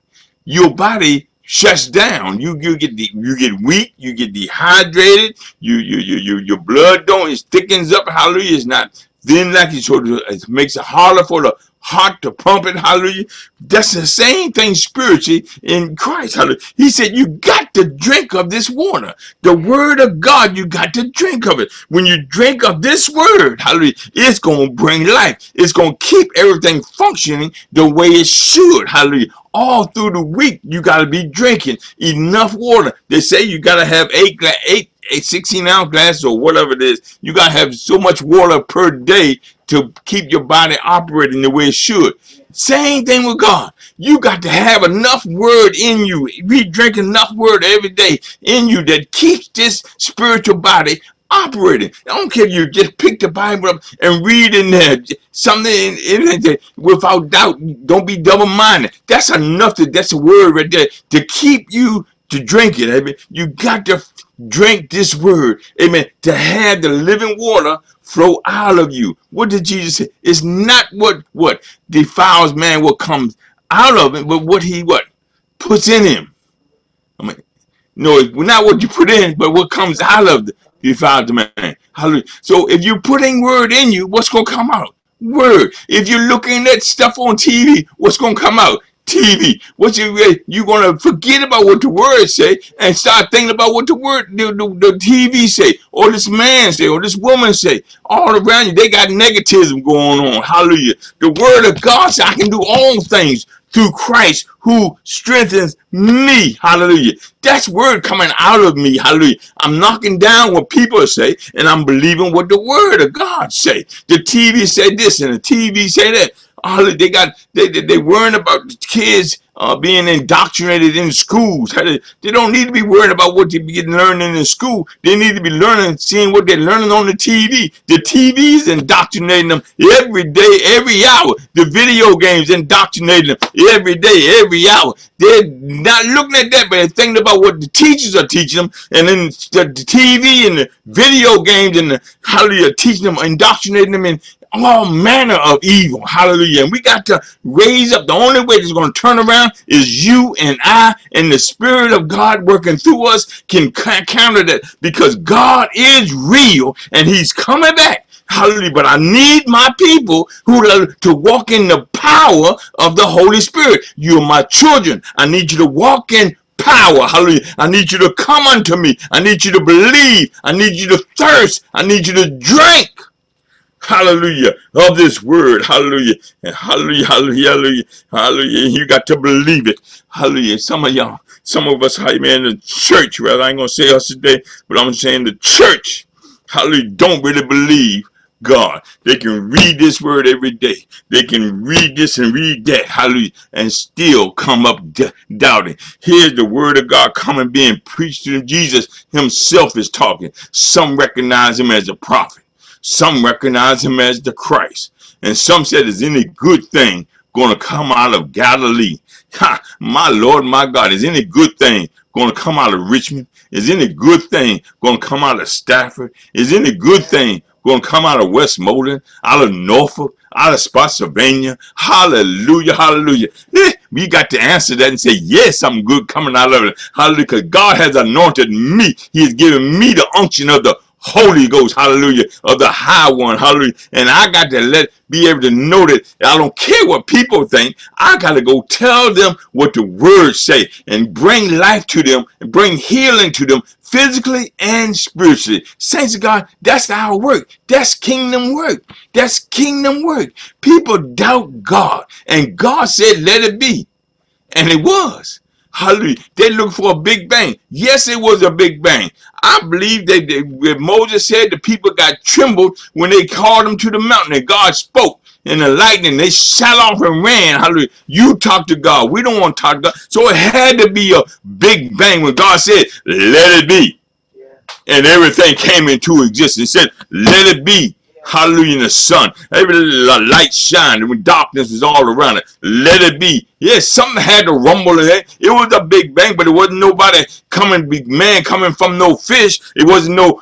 shuts down. You get weak. You get dehydrated. Your blood don't, it thickens up. Hallelujah, it's not thin like it should. It makes it harder for the heart to pump it. Hallelujah. That's the same thing spiritually in Christ. Hallelujah. He said you got to drink of this water, the word of God. You got to drink of it. When you drink of this word, hallelujah, it's going to bring life. It's going to keep everything functioning the way it should. Hallelujah. All through the week, you got to be drinking enough water. They say you got to have 16-ounce glasses or whatever it is. You got to have so much water per day to keep your body operating the way it should. Same thing with God. You got to have enough word in you. We drink enough word every day in you that keeps this spiritual body operating. I don't care if you just pick the Bible up and read in there something in without doubt. Don't be double-minded. That's enough. That's a word right there to keep you to drink it. Amen. You got to drink this word. Amen. To have the living water flow out of you. What did Jesus say? It's not what defiles man, what comes out of him, but what he puts in him. I mean, no, not what you put in, but what comes out of the defiled man. Hallelujah. So if you're putting word in you, what's going to come out? Word. If you're looking at stuff on TV, what's going to come out? TV. You're going to forget about what the word say and start thinking about what the TV say, or this man say, or this woman say. All around you, they got negativism going on. Hallelujah. The word of God says, I can do all things through Christ who strengthens me. Hallelujah. That's word coming out of me. Hallelujah. I'm knocking down what people say, and I'm believing what the word of God say. The TV say this, and the TV say that. Hallelujah. They worrying about the kids being indoctrinated in schools. They don't need to be worried about what they be learning in school. They need to be learning, seeing what they're learning on the TV. The TV's indoctrinating them every day, every hour. The video games indoctrinating them every day, every hour. They're not looking at that, but they're thinking about what the teachers are teaching them. And then the TV and the video games and the hallelujah teaching them, indoctrinating them in all manner of evil. Hallelujah. And we got to raise up. The only way that's going to turn around is you and I, and the Spirit of God working through us can counter that, because God is real and he's coming back. Hallelujah. But I need my people to walk in the power of the Holy Spirit. You're my children. I need you to walk in power. Hallelujah. I need you to come unto me. I need you to believe. I need you to thirst. I need you to drink. Hallelujah, of this word. Hallelujah. And hallelujah, hallelujah, hallelujah, hallelujah. You got to believe it. Hallelujah. Some of y'all, some of us, amen, in the church, rather, I ain't going to say us today, but I'm saying the church, hallelujah, don't really believe God. They can read this word every day. They can read this and read that, hallelujah, and still come up doubting. Here's the word of God coming, being preached to them. Jesus himself is talking. Some recognize him as a prophet. Some recognize him as the Christ. And some said, is any good thing going to come out of Galilee? Ha, my Lord, my God, is any good thing going to come out of Richmond? Is any good thing going to come out of Stafford? Is any good thing going to come out of West Molden, out of Norfolk, out of Spotsylvania? Hallelujah, hallelujah. We got to answer that and say, yes, I'm good coming out of it. Hallelujah, because God has anointed me. He has given me the unction of the Holy Ghost, hallelujah, of the high one, hallelujah. And I got to be able to know that I don't care what people think. I got to go tell them what the word say and bring life to them and bring healing to them physically and spiritually. Saints of God, that's our work. That's kingdom work. That's kingdom work. People doubt God, and God said, let it be. And it was. Hallelujah. They look for a big bang. Yes, it was a big bang. I believe that Moses said the people got trembled when they called them to the mountain, and God spoke in the lightning. They shot off and ran. Hallelujah. You talk to God. We don't want to talk to God. So it had to be a big bang when God said, let it be. Yeah. And everything came into existence. He said, let it be. Hallelujah. In the sun. Every light shined when darkness was all around it. Let it be. Yes, something had to rumble in there. It was a big bang, but it wasn't nobody coming, big man coming from no fish. It wasn't no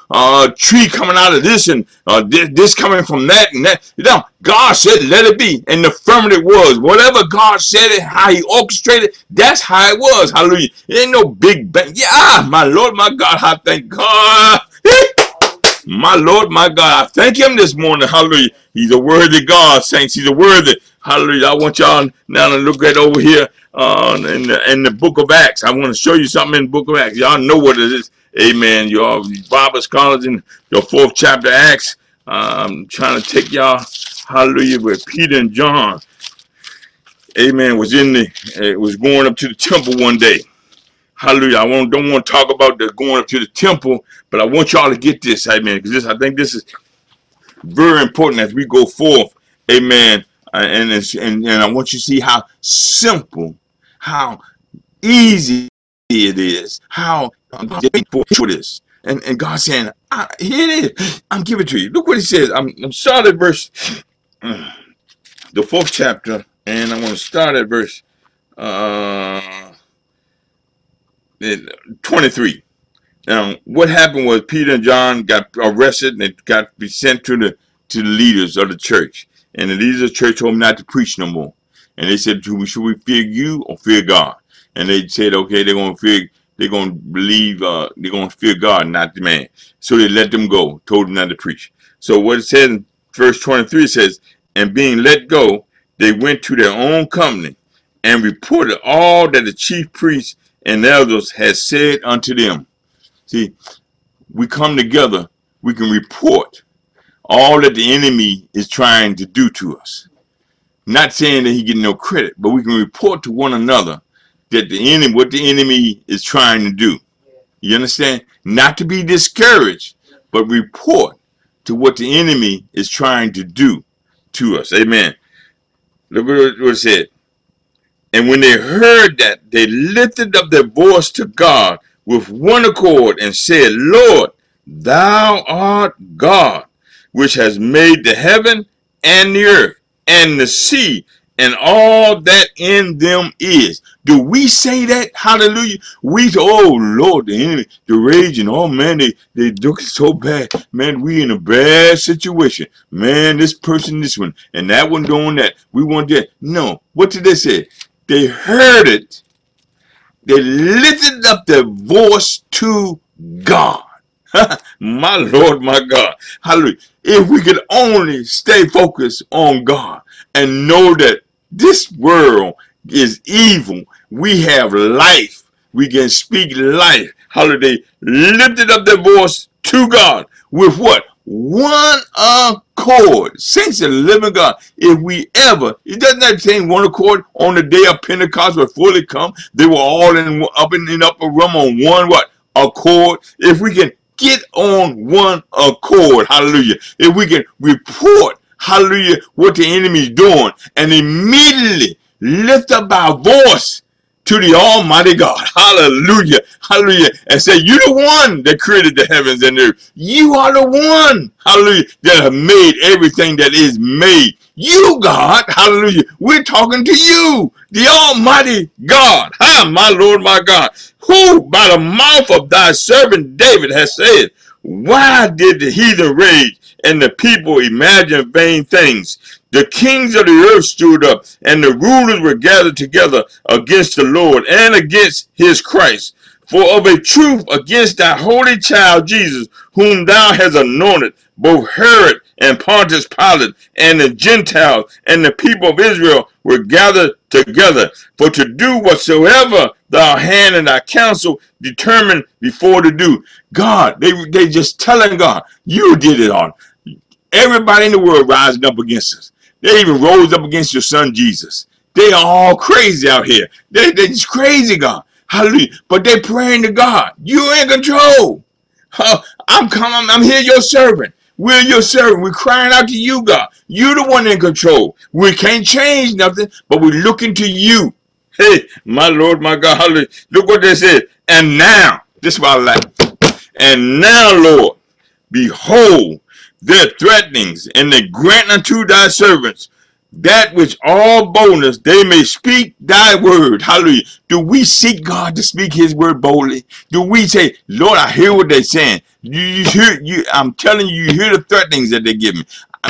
tree coming out of this and this coming from that and that. You know, God said, let it be. And the affirmative was. Whatever God said it, how he orchestrated, that's how it was. Hallelujah. It ain't no big bang. Yeah, my Lord, my God, I thank God. My Lord, my God, I thank him this morning. Hallelujah. He's a worthy God, saints. He's a worthy. Hallelujah. I want y'all now to look at over here in the book of Acts. I want to show you something in the book of Acts. Y'all know what it is. Amen. Y'all Bible scholars in the 4th chapter of Acts. I'm trying to take y'all, hallelujah, with Peter and John. Amen. Was going up to the temple one day. Hallelujah. I don't want to talk about the going up to the temple, but I want y'all to get this, amen, because I think this is very important as we go forth, amen, and I want you to see how simple, how easy it is, how straightforward it is, and God's saying, here it is, I'm giving it to you. Look what he says. I'm starting at verse, the 4th chapter, and I want to start at verse, 23. Now, what happened was Peter and John got arrested and it got sent to the leaders of the church. And the leaders of the church told them not to preach no more. And they said, should we fear you or fear God? And they said, okay, they're going to fear God, not the man. So they let them go, told them not to preach. So what it says in verse 23 says, and being let go, they went to their own company and reported all that the chief priests and elders has said unto them. See, we come together, we can report all that the enemy is trying to do to us. Not saying that he get no credit, but we can report to one another that what the enemy is trying to do. You understand? Not to be discouraged, but report to what the enemy is trying to do to us. Amen. Look what it said. And when they heard that, they lifted up their voice to God with one accord and said, Lord, thou art God, which has made the heaven and the earth and the sea and all that in them is. Do we say that? Hallelujah. We say, oh, Lord, the enemy, the raging, oh, man, they look so bad. Man, we in a bad situation. Man, this person, this one, and that one doing that. We want that. No. What did they say? They heard it. They lifted up their voice to God. My Lord, my God. Hallelujah. If we could only stay focused on God and know that this world is evil, we have life. We can speak life. Hallelujah. They lifted up their voice to God with what? One accord. Saints of the living God, if we ever, it doesn't have to say one accord on the day of Pentecost will fully come. They were all in upper room on one what? Accord. If we can get on one accord, hallelujah. If we can report, hallelujah, what the enemy is doing and immediately lift up our voice to the Almighty God. Hallelujah. Hallelujah. And say, you're the one that created the heavens and the earth. You are the one, hallelujah, that have made everything that is made. You, God, hallelujah. We're talking to you, the Almighty God. Hi, my Lord, my God, who by the mouth of thy servant David has said, why did the heathen rage and the people imagine vain things? The kings of the earth stood up, and the rulers were gathered together against the Lord and against his Christ. For of a truth against thy holy child Jesus, whom thou hast anointed, both Herod and Pontius Pilate and the Gentiles and the people of Israel were gathered together, for to do whatsoever thy hand and thy counsel determined before to do. God, they just telling God, you did it all. Everybody in the world rising up against us. They even rose up against your son, Jesus. They are all crazy out here. They're just crazy, God. Hallelujah. But they're praying to God. You're in control. I'm coming. I'm here, your servant. We're your servant. We're crying out to you, God. You're the one in control. We can't change nothing, but we're looking to you. Hey, my Lord, my God. Hallelujah. Look what they said. And now, this is what I like. And now, Lord, behold, their threatenings, and they grant unto thy servants that which all boldness they may speak thy word. Hallelujah. Do we seek God to speak his word boldly? Do we say, Lord, I hear what they're saying? I'm telling you, you hear the threatenings that they're giving.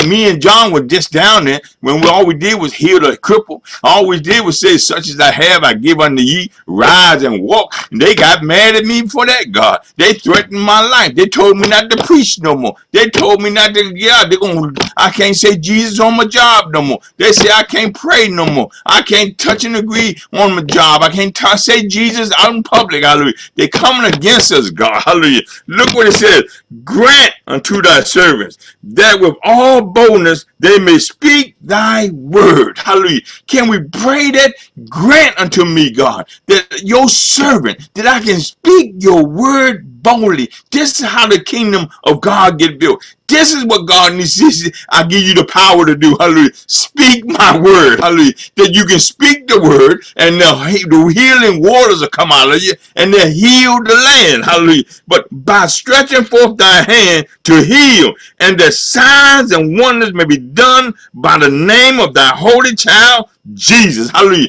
Me and John were just down there when all we did was heal the cripple. All we did was say, such as I have, I give unto ye, rise and walk. And they got mad at me for that, God. They threatened my life. They told me not to preach no more. They told me not to get out. I can't say Jesus on my job no more. They say I can't pray no more. I can't touch and agree on my job. I can't say Jesus out in public. Hallelujah. They're coming against us, God. Hallelujah. Look what it says. Grant unto thy servants that with all boldness they may speak thy word. Hallelujah. Can we pray that? Grant unto me, God, that your servant, that I can speak your word boldly. This is how the kingdom of God get built. This is what God needs. I give you the power to do. Hallelujah. Speak my word. Hallelujah. That you can speak the word and the healing waters will come out of you and they'll heal the land. Hallelujah. But by stretching forth thy hand to heal, and the signs and wonders may be done by the name of thy holy child, Jesus. Hallelujah.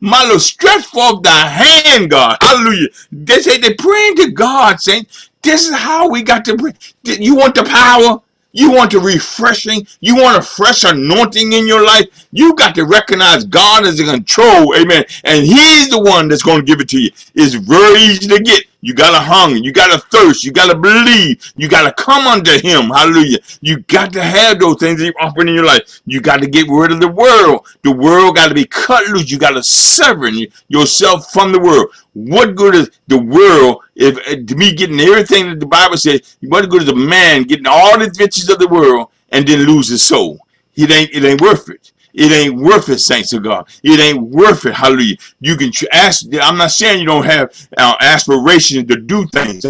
My little stretch forth thy hand, God. Hallelujah. They say they're praying to God, saints. This is how we got to pray. You want the power? You want the refreshing? You want a fresh anointing in your life? You got to recognize God is in control, amen. And he's the one that's going to give it to you. It's very easy to get. You got to hunger. You got to thirst. You got to believe. You got to come unto him. Hallelujah. You got to have those things that you're offering in your life. You got to get rid of the world. The world got to be cut loose. You got to sever yourself from the world. What good is the world if me getting everything that the Bible says? What good is a man getting all the riches of the world and then lose his soul? It ain't worth it. It ain't worth it, saints of God. It ain't worth it. Hallelujah. You can ask. I'm not saying you don't have aspirations to do things,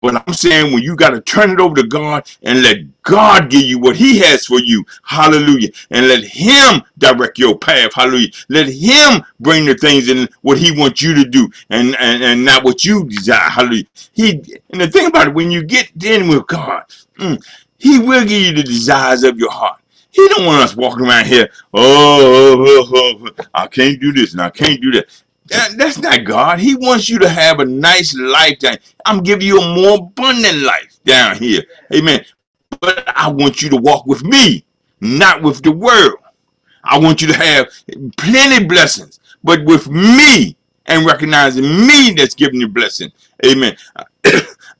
but I'm saying when you got to turn it over to God and let God give you what he has for you. Hallelujah. And let him direct your path. Hallelujah. Let him bring the things in what he wants you to do and not what you desire. Hallelujah. And the thing about it, when you get in with God, he will give you the desires of your heart. He don't want us walking around here, I can't do this and I can't do that. That's not God. He wants you to have a nice life. I'm giving you a more abundant life down here. Amen. But I want you to walk with me, not with the world. I want you to have plenty of blessings, but with me and recognizing me that's giving you blessing. Amen.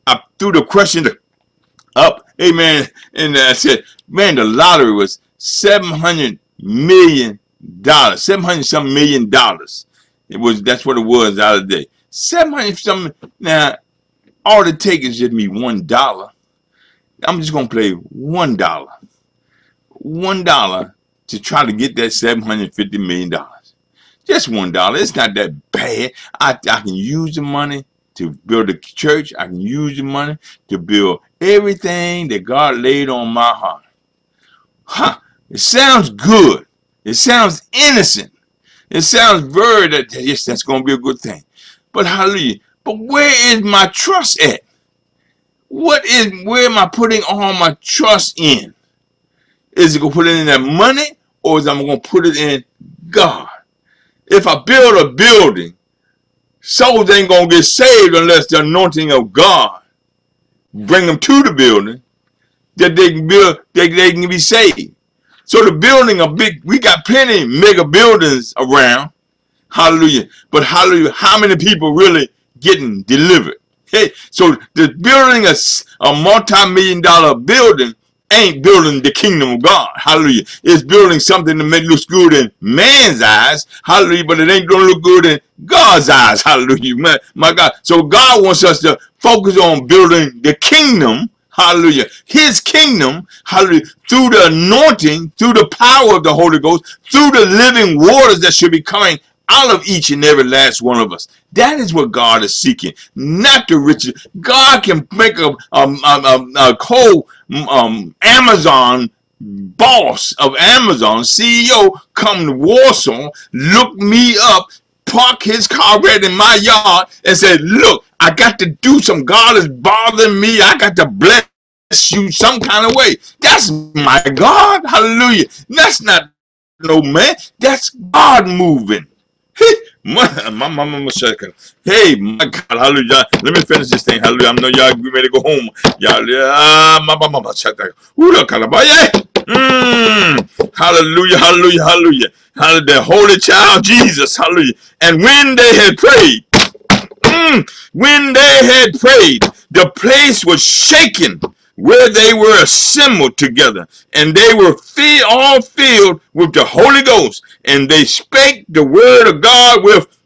I threw the question up. Amen. And I said, man, the lottery was $700 million, $700 some million. That's what it was the other day. 700 some. Now, all it takes is just me $1. I'm just gonna play $1, $1 to try to get that $750 million. Just $1. It's not that bad. I can use the money to build a church. I can use the money to build everything that God laid on my heart. Huh. It sounds good. It sounds innocent. It sounds very that yes, that's going to be a good thing. But hallelujah. But where is my trust at? Where am I putting all my trust in? Is it going to put it in that money, or is I going to put it in God? If I build a building, souls ain't going to get saved unless the anointing of God bring them to the building that they can build, they can be saved. So the building a big, we got plenty mega buildings around. Hallelujah. But hallelujah, how many people really getting delivered? Hey, so the building a multi-million-dollar building ain't building the kingdom of God. Hallelujah. It's building something to make it look good in man's eyes. Hallelujah. But it ain't going to look good in God's eyes. Hallelujah. My God. So God wants us to focus on building the kingdom. Hallelujah. His kingdom. Hallelujah. Through the anointing, through the power of the Holy Ghost, through the living waters that should be coming out of each and every last one of us. That is what God is seeking, not the riches. God can make a whole Amazon boss of Amazon, CEO, come to Warsaw, look me up, park his car right in my yard, and say, look, I got to do some. God is bothering me. I got to bless you some kind of way. That's my God. Hallelujah. That's not no man. That's God moving. Hey, my God, hallelujah. Let me finish this thing. Hallelujah. I know y'all be ready to go home. Y'all, hallelujah, hallelujah, hallelujah. The Holy Child Jesus, hallelujah. And when they had prayed, the place was shaken where they were assembled together, and they were all filled with the Holy Ghost, and they spake the word of God with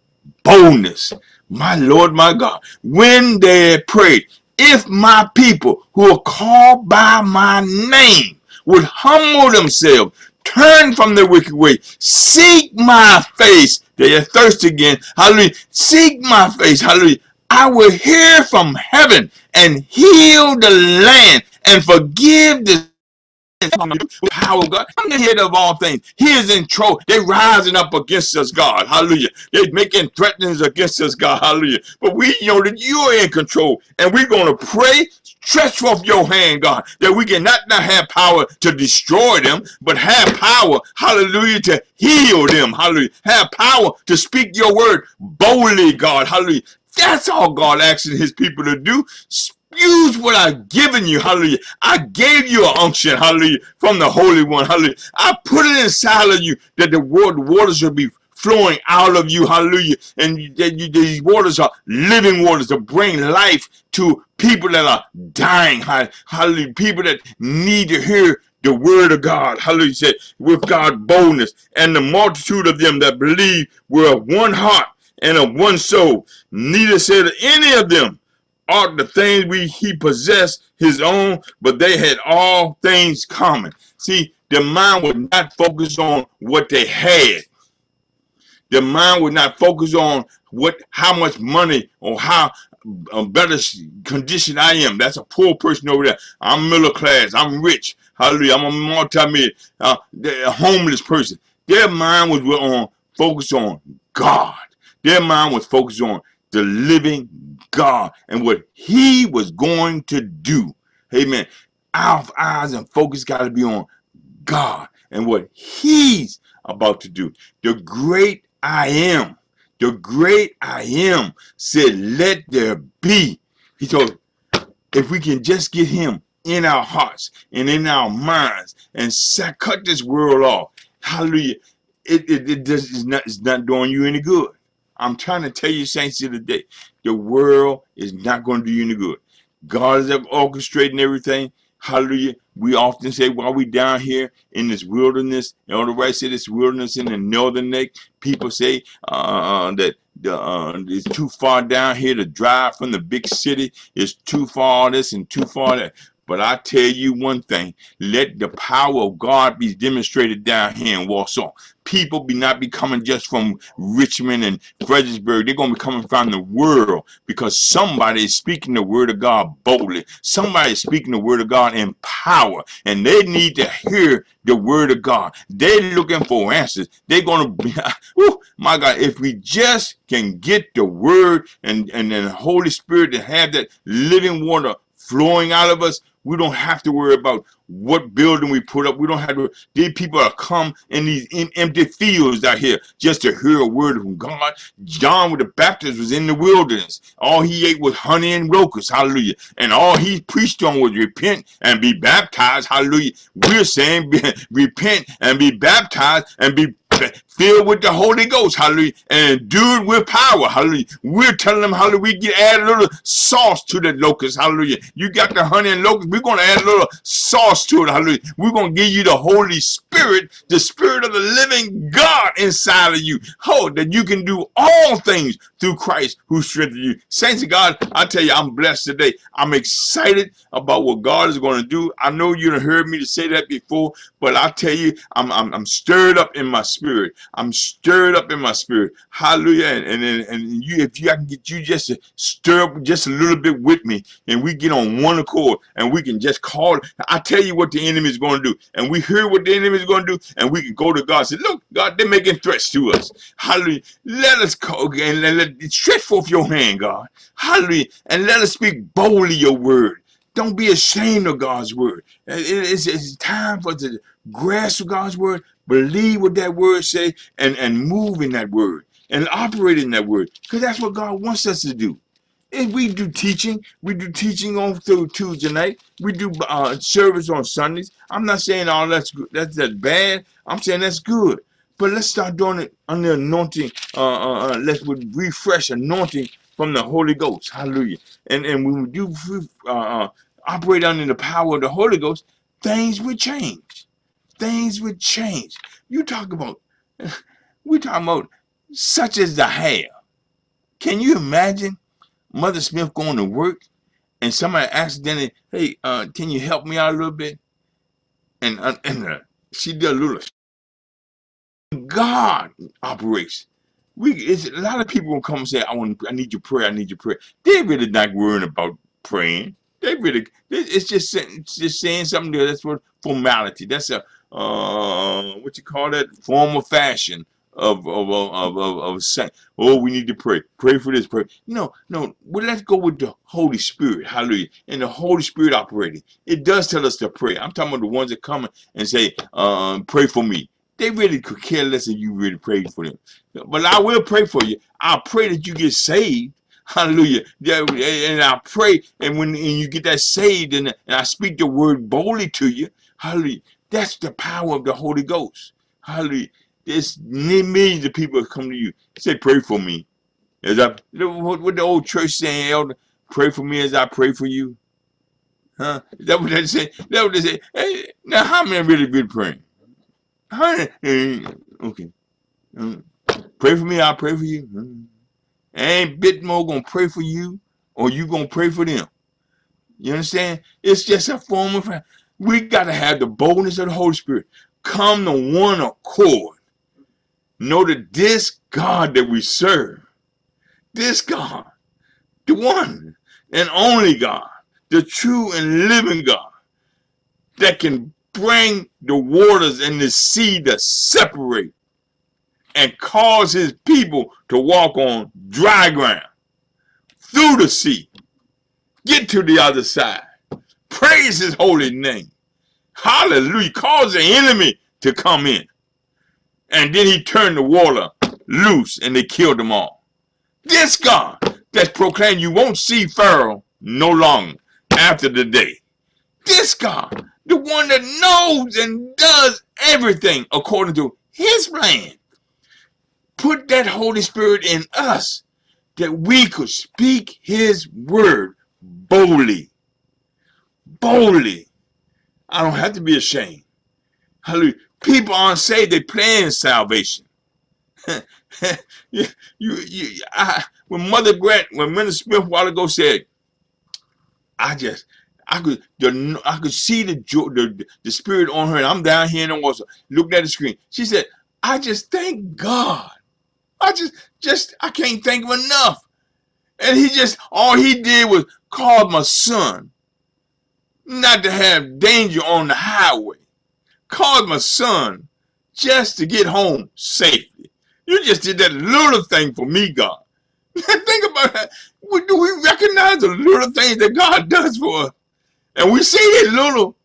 boldness. My Lord, my God, when they prayed, if my people who are called by my name would humble themselves, turn from their wicked way, seek my face, they are thirsty again, hallelujah, seek my face, hallelujah, I will hear from heaven and heal the land and forgive the power of God. I'm the head of all things. He is in trouble. They're rising up against us, God. Hallelujah. They're making threatenings against us, God. Hallelujah. But we know that you're in control, and we're going to pray. Stretch forth your hand, God, that we cannot not have power to destroy them, but have power, hallelujah, to heal them, hallelujah. Have power to speak your word boldly, God, hallelujah. That's all God asking his people to do. Use what I've given you, hallelujah. I gave you an unction, hallelujah, from the Holy One, hallelujah. I put it inside of you that the waters will be flowing out of you, hallelujah. And these waters are living waters to bring life to people that are dying, hallelujah. People that need to hear the word of God, hallelujah. He said, with God's boldness, and the multitude of them that believed were of one heart and of one soul. Neither said any of them ought the things he possessed his own, but they had all things common. See, their mind would not focus on what they had. Their mind would not focus on how much money or how better condition I am. That's a poor person over there. I'm middle class. I'm rich. Hallelujah. I'm a multi-millionaire, a homeless person. Their mind was on focused on God. Their mind was focused on the living God and what he was going to do. Amen. Our eyes and focus got to be on God and what he's about to do. The great I am, said, let there be. He told, if we can just get him in our hearts and in our minds and cut this world off, hallelujah, it's not doing you any good. I'm trying to tell you, saints, today, the world is not going to do you any good. God is orchestrating everything. Hallelujah. We often say, while we down here in this wilderness, Elder Wright said this wilderness in the Northern Neck, people say that it's too far down here to drive from the big city. It's too far this and too far that. But I tell you one thing, let the power of God be demonstrated down here in Warsaw. People be not be coming just from Richmond and Fredericksburg. They're going to be coming from the world because somebody is speaking the word of God boldly. Somebody is speaking the word of God in power, and they need to hear the word of God. They're looking for answers. They're going to be, oh my God, if we just can get the word and the Holy Spirit to have that living water flowing out of us, we don't have to worry about what building we put up. We don't have to. These people are come in these empty fields out here just to hear a word from God. John the Baptist was in the wilderness. All he ate was honey and locusts. Hallelujah. And all he preached on was repent and be baptized. Hallelujah. We're saying repent and be baptized and be filled with the Holy Ghost, hallelujah, and endued with power, hallelujah. We're telling them, hallelujah, we get add a little sauce to the locust, hallelujah. You got the honey and locust, we're going to add a little sauce to it, hallelujah. We're going to give you the Holy Spirit, the Spirit of the living God inside of you, oh, that you can do all things through Christ who strengthens you. Saints of God, I tell you, I'm blessed today. I'm excited about what God is going to do. I know you done heard me to say that before, but I tell you, I'm stirred up in my spirit. I'm stirred up in my spirit. Hallelujah. And you, if you, I can get you just to stir up just a little bit with me, and we get on one accord, and we can just call. I tell you what the enemy is going to do, and we hear what the enemy is going to do, and we can go to God and say, look, God, they're making threats to us. Hallelujah. Let us call and stretch forth your hand, God. Hallelujah. And let us speak boldly your word. Don't be ashamed of God's word. It's time for us to grasp God's word, believe what that word says, and move in that word and operate in that word, because that's what God wants us to do. And we do teaching on through Tuesday night. We do service on Sundays. I'm not saying all that's bad. I'm saying that's good. But let's start doing it under anointing. Let's refresh anointing from the Holy Ghost. Hallelujah. And when we do operate under the power of the Holy Ghost, things will change. Things will change. You talk about, we're talking about such as the hair. Can you imagine Mother Smith going to work and somebody accidentally, hey, can you help me out a little bit? And she did a little. God operates. It's a lot of people will come and say, I need your prayer. I need your prayer. They're really not worrying about praying. It's just saying something there. That's what formality. That's a what you call that, formal fashion of saying, oh, we need to pray. Pray for this. Pray. No. Well, let's go with the Holy Spirit. Hallelujah. And the Holy Spirit operating. It does tell us to pray. I'm talking about the ones that come and say, pray for me. They really could care less if you really prayed for them. But I will pray for you. I pray that you get saved. Hallelujah. And I pray, and when you get that saved, and I speak the word boldly to you. Hallelujah. That's the power of the Holy Ghost. Hallelujah. There's millions of people that come to you and say, pray for me. As I, what the old church saying, Elder, pray for me as I pray for you. Huh? That what they say. That what they say. Hey, now, how many really been praying? Okay. Pray for me, I'll pray for you. Ain't bit more gonna pray for you, or you gonna pray for them. You understand? It's just a form of, we gotta have the boldness of the Holy Spirit. Come to one accord. Know that this God that we serve, this God, the one and only God, the true and living God, that can bring the waters and the sea to separate and cause his people to walk on dry ground through the sea, get to the other side. Praise his holy name. Hallelujah. Cause the enemy to come in. And then he turned the water loose and they killed them all. This God that's proclaimed you won't see Pharaoh no longer after the day. This God, the one that knows and does everything according to his plan. Put that Holy Spirit in us that we could speak his word boldly. Boldly. I don't have to be ashamed. Hallelujah. People aren't saved. They plan salvation. When Mother Smith a while ago said, I could see the spirit on her, and I'm down here in Warsaw, looking at the screen. She said, I just thank God. I can't thank him enough. And all he did was call my son not to have danger on the highway. Called my son just to get home safely. You just did that little thing for me, God. Think about that. Do we recognize the little things that God does for us? And we say they little,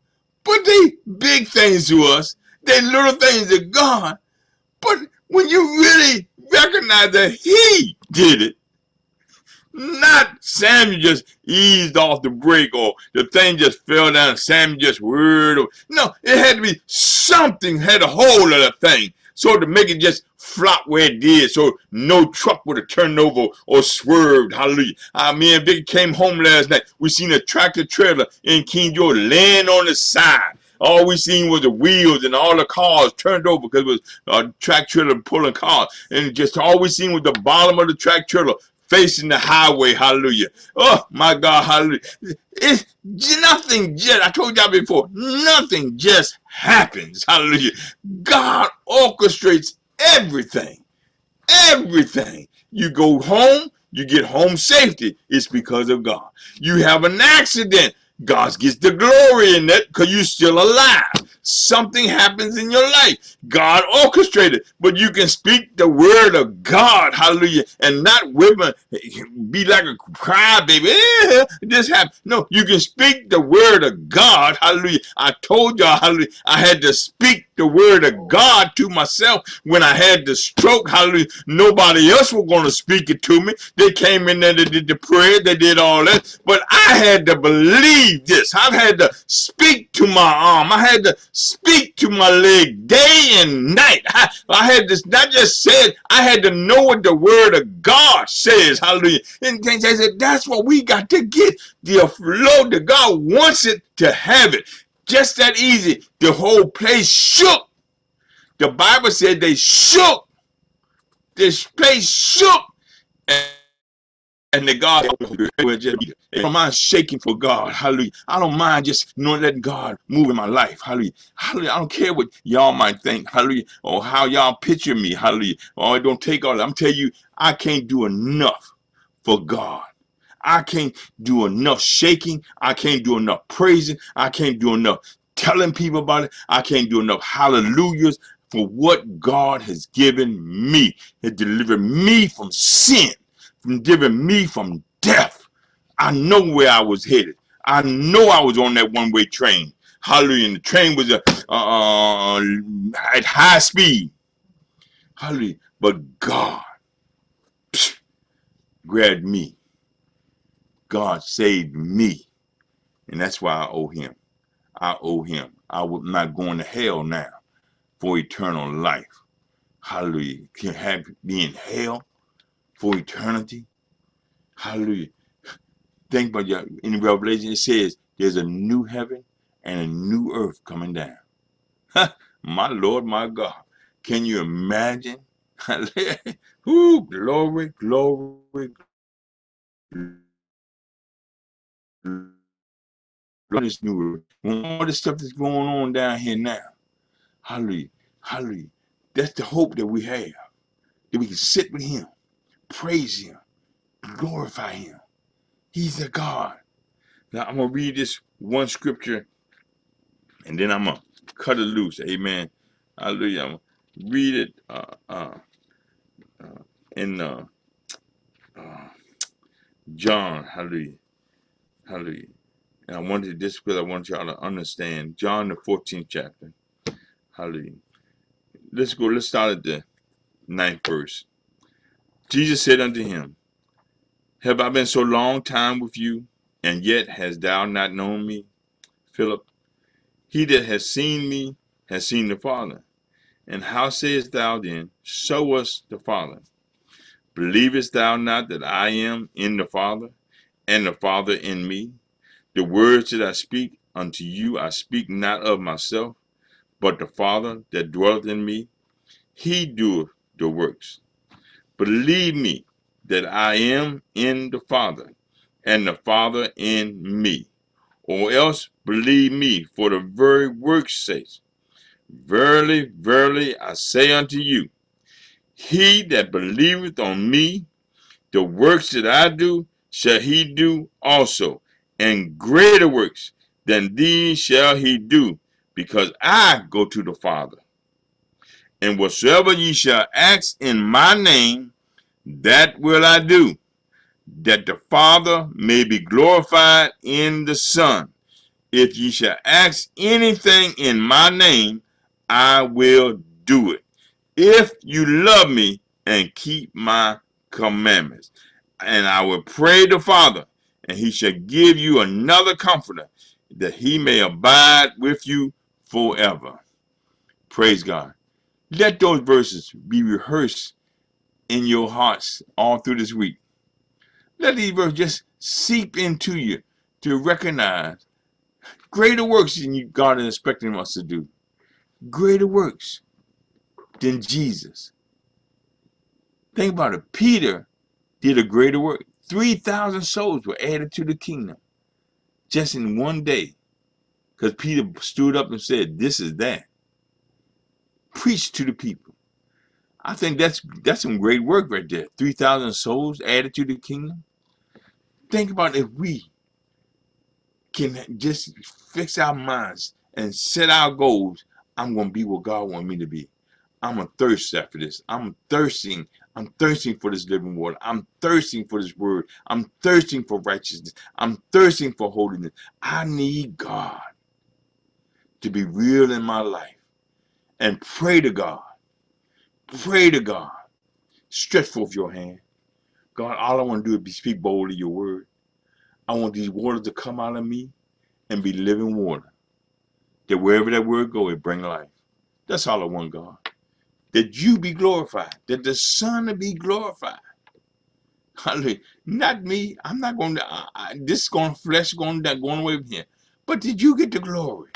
but they big things to us. They little things to God. But when you really recognize that he did it, not Samuel just eased off the brake or the thing just fell down and Samuel just whirred. No, it had to be something had a hold of the thing so to make it just flop where it did so no truck would have turned over or swerved. Hallelujah. Me and Vicky came home last night. We seen a tractor trailer in King George laying on the side. All we seen was the wheels and all the cars turned over because it was a track trailer pulling cars. And just all we seen was the bottom of the track trailer facing the highway. Hallelujah. Oh, my God. Hallelujah. It's nothing just, I told y'all before, nothing just happens. Hallelujah. God orchestrates everything. Everything. You go home, you get home safety. It's because of God. You have an accident. God gets the glory in that because you're still alive. something happens in your life. God orchestrated, but you can speak the word of God, hallelujah, and not whimper, be like a crybaby. Eh, this happened. No, you can speak the word of God, hallelujah. I told y'all, hallelujah, I had to speak the word of God to myself when I had the stroke, hallelujah. Nobody else was going to speak it to me. They came in there, they did the prayer, they did all that, but I had to believe this. I've had to speak to my arm. I had to speak to my leg day and night. I had this, not just said, I had to know what the word of God says, hallelujah. And they said, that's what we got to get, the flow that God wants it to have it. Just that easy. The whole place shook. The Bible said they shook. This place shook. And the God, I don't mind shaking for God, hallelujah. I don't mind just not letting God move in my life, hallelujah. Hallelujah. I don't care what y'all might think, hallelujah, or how y'all picture me, hallelujah. Oh, it don't take all that. I'm telling you, I can't do enough for God. I can't do enough shaking. I can't do enough praising. I can't do enough telling people about it. I can't do enough hallelujahs for what God has given me. It delivered me from sin, from giving me from death. I know where I was headed. I know I was on that one-way train. Hallelujah. And the train was at high speed. Hallelujah. But God grabbed me. God saved me. And that's why I owe him. I owe him. I'm not going to hell now for eternal life. Hallelujah. Can have me in hell for eternity. Hallelujah. Think about it. In Revelation, it says there's a new heaven and a new earth coming down. My Lord, my God. Can you imagine? Ooh, glory, glory, glory. This new earth. All this stuff that's going on down here now. Hallelujah. Hallelujah. That's the hope that we have. That we can sit with him. Praise him, glorify him. He's a God. Now I'm gonna read this one scripture and then I'm gonna cut it loose. Amen. Hallelujah. I'm gonna read it in John. Hallelujah. Hallelujah. And I wanted this because I want y'all to understand John the 14th chapter. Hallelujah. Let's start at the 9th verse. Jesus said unto him, have I been so long time with you, and yet hast thou not known me, Philip? He that has seen me has seen the Father. And how sayest thou then, show us the Father? Believest thou not that I am in the Father, and the Father in me? The words that I speak unto you, I speak not of myself, but the Father that dwelleth in me, he doeth the works. Believe me that I am in the Father, and the Father in me. Or else believe me for the very works' sake. Verily, verily, I say unto you, he that believeth on me, the works that I do, shall he do also. And greater works than these shall he do, because I go to the Father. And whatsoever ye shall ask in my name, that will I do, that the Father may be glorified in the Son. If ye shall ask anything in my name, I will do it. If you love me and keep my commandments, and I will pray the Father, and he shall give you another comforter, that he may abide with you forever. Praise God. Let those verses be rehearsed in your hearts all through this week. Let these verses just seep into you to recognize greater works than you, God is expecting us to do. Greater works than Jesus. Think about it. Peter did a greater work. 3,000 souls were added to the kingdom just in one day because Peter stood up and said, this is that. Preach to the people. I think that's some great work right there. 3,000 souls added to the kingdom. Think about if we can just fix our minds and set our goals, I'm going to be what God wants me to be. I'm a thirst after this. I'm thirsting. I'm thirsting for this living water. I'm thirsting for this word. I'm thirsting for righteousness. I'm thirsting for holiness. I need God to be real in my life. And pray to God. Pray to God. Stretch forth your hand. God, all I want to do is speak boldly your word. I want these waters to come out of me and be living water. That wherever that word goes, it bring life. That's all I want, God. That you be glorified. That the Son be glorified. Hallelujah. Not me. I'm not going to. This going flesh going away from here. But did you get the glory?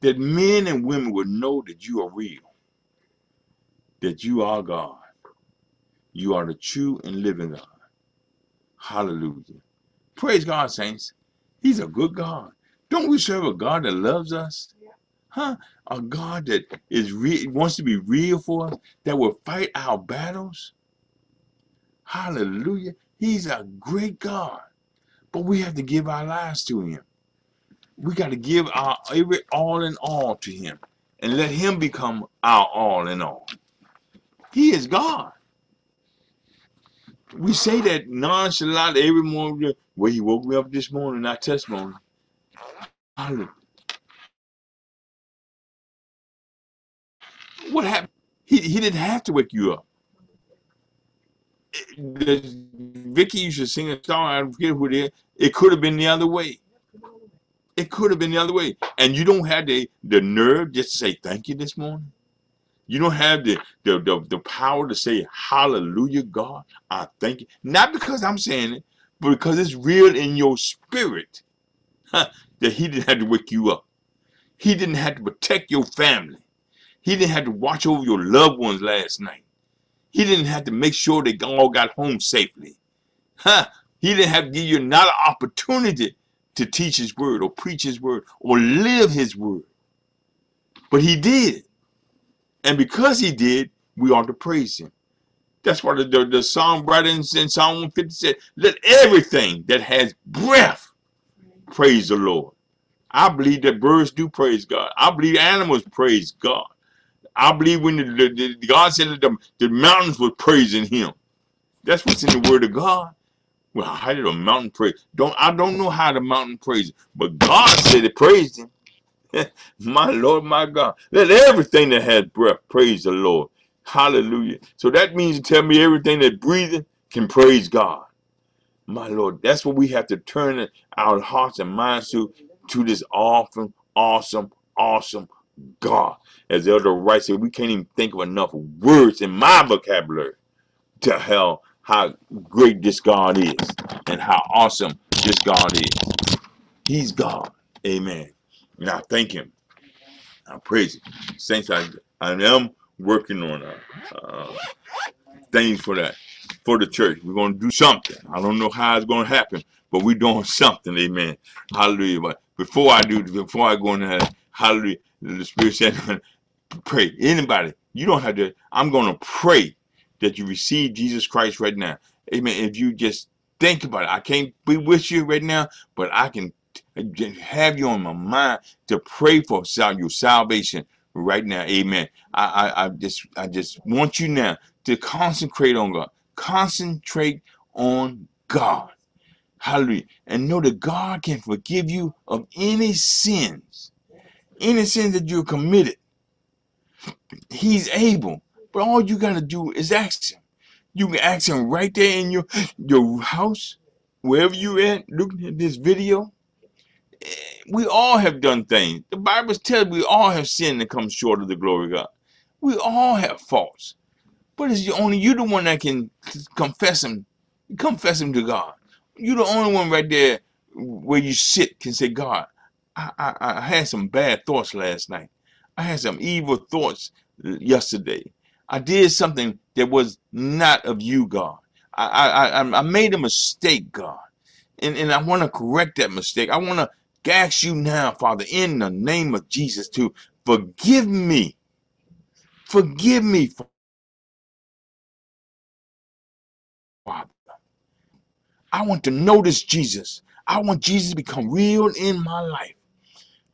That men and women would know that you are real. That you are God. You are the true and living God. Hallelujah. Praise God, saints. He's a good God. Don't we serve a God that loves us? Huh? A God that is wants to be real for us, that will fight our battles. Hallelujah. He's a great God. But we have to give our lives to him. We got to give our every all in all to him and let him become our all in all. He is God. We say that nonchalant every morning. Well, he woke me up this morning, our testimony. Hallelujah. What happened? He didn't have to wake you up. Vicky used to sing a song, I forget who it is. It could have been the other way. It could have been the other way. And you don't have the nerve just to say thank you this morning. You don't have the power to say hallelujah, God, I thank you. Not because I'm saying it, but because it's real in your spirit. Huh, that he didn't have to wake you up. He didn't have to protect your family. He didn't have to watch over your loved ones last night. He didn't have to make sure they all got home safely. Huh, he didn't have to give you another opportunity to teach his word or preach his word or live his word. But he did. And because he did, we ought to praise him. That's why the psalm writer in Psalm 150 said, let everything that has breath praise the Lord. I believe that birds do praise God. I believe animals praise God. I believe when God said that the mountains were praising him. That's what's in the word of God. Well, how did a mountain praise? I don't know how the mountain praised, but God said it praised him. My Lord, my God. Let everything that has breath praise the Lord. Hallelujah. So that means you tell me everything that breathing can praise God. My Lord, that's what we have to turn our hearts and minds to this awesome, awesome, awesome God. As Elder Wright said, we can't even think of enough words in my vocabulary to help how great this God is and how awesome this God is. He's God. Amen. And I thank him. I praise him. Saints, I am working on things for that, for the church. We're going to do something. I don't know how it's going to happen, but we're doing something. Amen. Hallelujah. But before I go into that, hallelujah, the Spirit said, pray. Anybody, you don't have to, I'm going to pray that you receive Jesus Christ right now. Amen. If you just think about it, I can't be with you right now, but I can have you on my mind to pray for your salvation right now. Amen. I just want you now to concentrate on God. Concentrate on God. Hallelujah. And know that God can forgive you of any sins that you committed. He's able. But all you got to do is ask him. You can ask him right there in your house, wherever you're at, looking at this video. We all have done things. The Bible tells we all have sinned and come short of the glory of God. We all have faults. But it's only you the one that can confess him. Confess him to God. You're the only one right there where you sit can say, God, I had some bad thoughts last night. I had some evil thoughts yesterday. I did something that was not of you, God. I made a mistake, God. And I want to correct that mistake. I want to ask you now, Father, in the name of Jesus, to forgive me. Forgive me, Father. I want to know this Jesus. I want Jesus to become real in my life.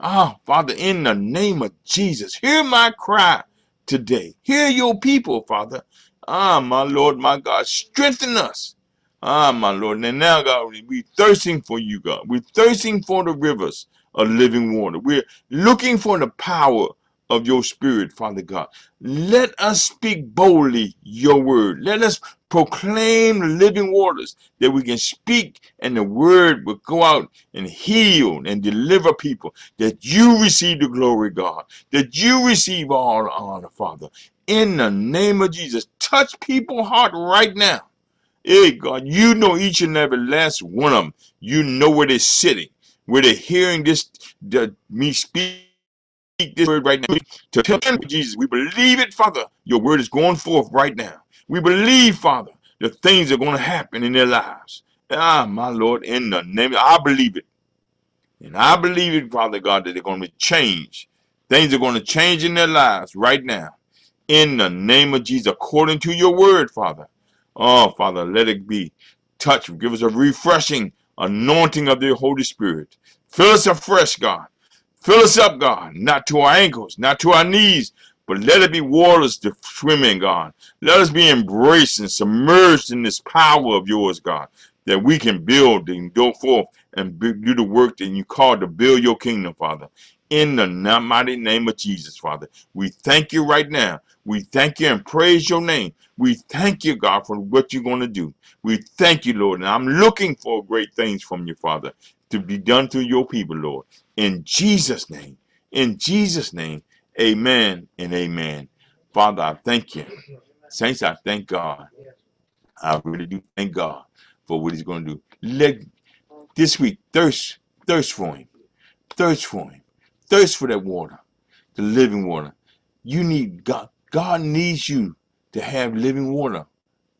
Oh, Father, in the name of Jesus, hear my cry today. Hear your people, Father. Ah, my Lord, my God, strengthen us. Ah, my Lord. And now, God, we're thirsting for you, God. We're thirsting for the rivers of living water. We're looking for the power of your spirit, Father God. Let us speak boldly your word. Let us proclaim the living waters, that we can speak and the word will go out and heal and deliver people, that you receive the glory, God, that you receive all the honor, Father. In the name of Jesus, touch people's heart right now. Hey, God, you know each and every last one of them. You know where they're sitting, where they're hearing this, me speak this word right now. To tell them, Jesus, we believe it, Father. Your word is going forth right now. We believe, Father, the things are going to happen in their lives. Ah, my Lord, in the name, I believe it. And I believe it, Father God, that they're going to change. Things are going to change in their lives right now. In the name of Jesus, according to your word, Father. Oh, Father, let it be touched. Give us a refreshing anointing of the Holy Spirit. Fill us afresh, God. Fill us up, God, not to our ankles, not to our knees, but let it be waters to swim in, God. Let us be embraced and submerged in this power of yours, God, that we can build and go forth and do the work that you called to build your kingdom, Father. In the mighty name of Jesus, Father, we thank you right now. We thank you and praise your name. We thank you, God, for what you're going to do. We thank you, Lord, and I'm looking for great things from you, Father, to be done through your people, Lord. In Jesus' name, amen and amen. Father, I thank you. Saints, I thank God. I really do thank God for what he's going to do. Let this week thirst for him. Thirst for him. Thirst for that water, the living water. You need God. God needs you to have living water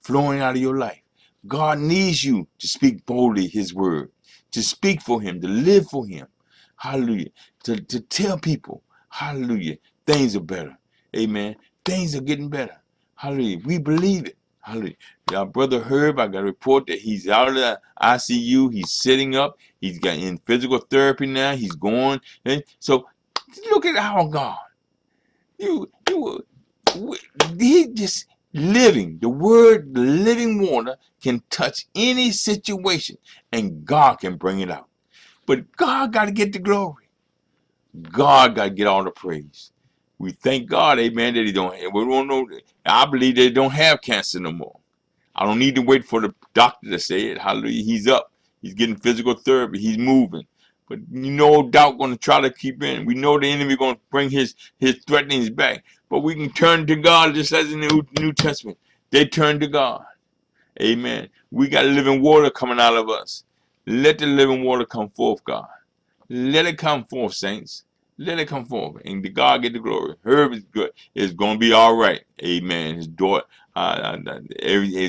flowing out of your life. God needs you to speak boldly his word, to speak for him, to live for him. Hallelujah. To tell people, hallelujah, things are better. Amen. Things are getting better. Hallelujah. We believe it. Hallelujah. Our brother Herb, I got a report that he's out of the ICU. He's sitting up. He's got in physical therapy now. He's going. And so look at our God. He just living. The word, the living water can touch any situation and God can bring it out. But God got to get the glory. God got to get all the praise. We thank God, amen, that we don't know. I believe they don't have cancer no more. I don't need to wait for the doctor to say it. Hallelujah. He's up. He's getting physical therapy. He's moving. But no doubt going to try to keep in. We know the enemy going to bring his threatenings back. But we can turn to God just as in the New Testament. They turned to God. Amen. We got living water coming out of us. Let the living water come forth, God. Let it come forth, saints. Let it come forth. And to God get the glory. Herb is good. It's going to be all right. Amen. His daughter, we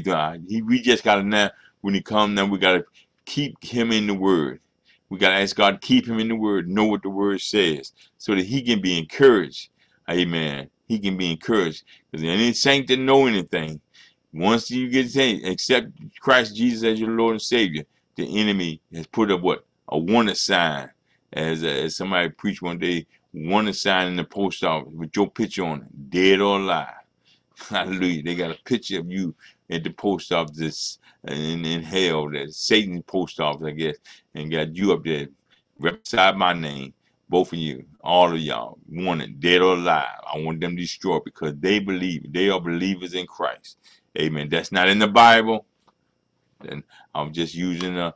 just got to now, when he comes, now we got to keep him in the word. We got to ask God to keep him in the word, know what the word says, so that he can be encouraged. Amen. He can be encouraged. Because any saint that know anything, once you get saved, accept Christ Jesus as your Lord and Savior, the enemy has put up what? A warning sign. As somebody preached one day, warning sign in the post office with your picture on it, dead or alive. Hallelujah. They got a picture of you at the post office in hell, that Satan's post office, I guess, and got you up there right beside my name. Both of you, all of y'all, wanted dead or alive. I want them destroyed because they believe. They are believers in Christ. Amen. That's not in the Bible. And I'm just using an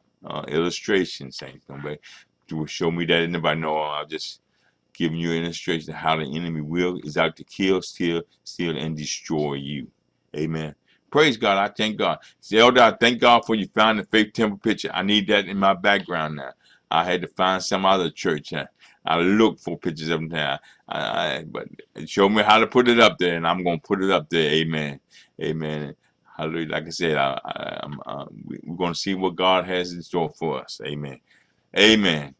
illustration, saints. Nobody will show me that. Nobody know. I'm just giving you an illustration of how the enemy is out to kill, steal, and destroy you. Amen. Praise God. I thank God. Zelda, I thank God for you found the Faith Temple picture. I need that in my background now. I had to find some other church. I look for pictures of them now. But show me how to put it up there, and I'm going to put it up there. Amen. Amen. Hallelujah. Like I said, we're going to see what God has in store for us. Amen. Amen.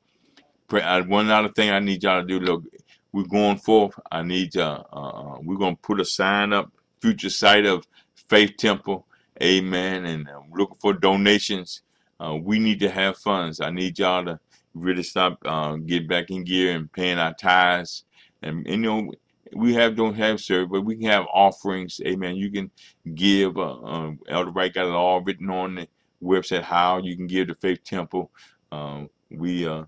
One other thing I need y'all to do. Look, we're going forth. We're going to put a sign up, future site of Faith Temple. Amen. And I'm looking for donations. We need to have funds. I need y'all to really stop, get back in gear and paying our tithes. And you know, we don't have service, but we can have offerings. Amen. You can give. Elder Wright got it all written on the website how you can give to Faith Temple. We are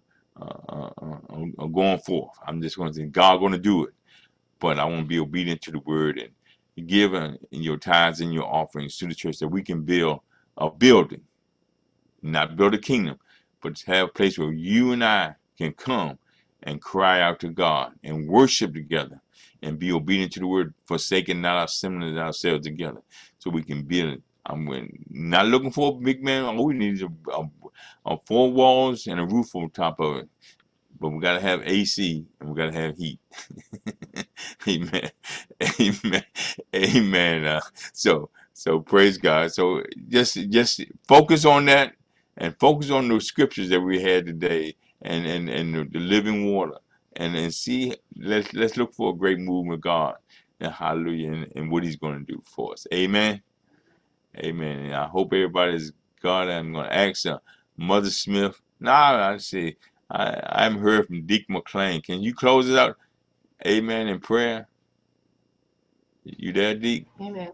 going forth. I'm just going to say God going to do it, but I want to be obedient to the word and give in your tithes and your offerings to the church that we can build a building, not build a kingdom, but to have a place where you and I can come and cry out to God and worship together and be obedient to the word, forsaking not our assembling ourselves together, so we can build it. I'm not looking for a big man. All we need is a four walls and a roof on top of it. But we got to have AC and we got to have heat. Amen. Amen. Amen. So praise God. So just focus on that and focus on those scriptures that we had today and the living water and see, let's look for a great move of God and hallelujah and what he's going to do for us. Amen. Amen. And I hope everybody's God. I'm going to ask Mother Smith. Nah, I say, I'm heard from Deke McClain. Can you close it out? Amen. In prayer. You there, Deke? Amen.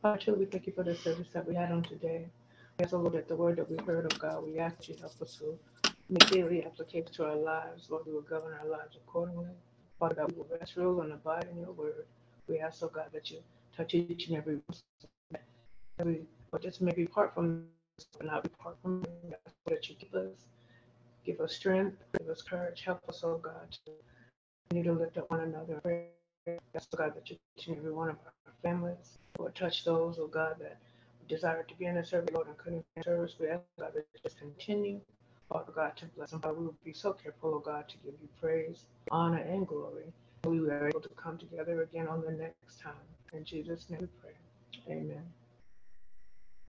Father, truly, we thank you for the service that we had on today. We ask, Lord, that the word that we heard of God, we ask you to help us to make daily application to our lives. Lord, we will govern our lives accordingly. Father God, we will rest, rule, and abide in your word. We ask, oh God, that you touch each and every or just maybe apart from us, but not apart from us, that you give us strength, give us courage, help us, oh God, to continue to lift up one another in prayer. That's the God that you touch in every one of our families, or touch those, oh God, that desire to be in the service, Lord, and couldn't be in service. We ask, God, that you just continue, Father God, to bless them. But we will be so careful, oh God, to give you praise, honor, and glory. We are able to come together again on the next time. In Jesus' name we pray. Amen.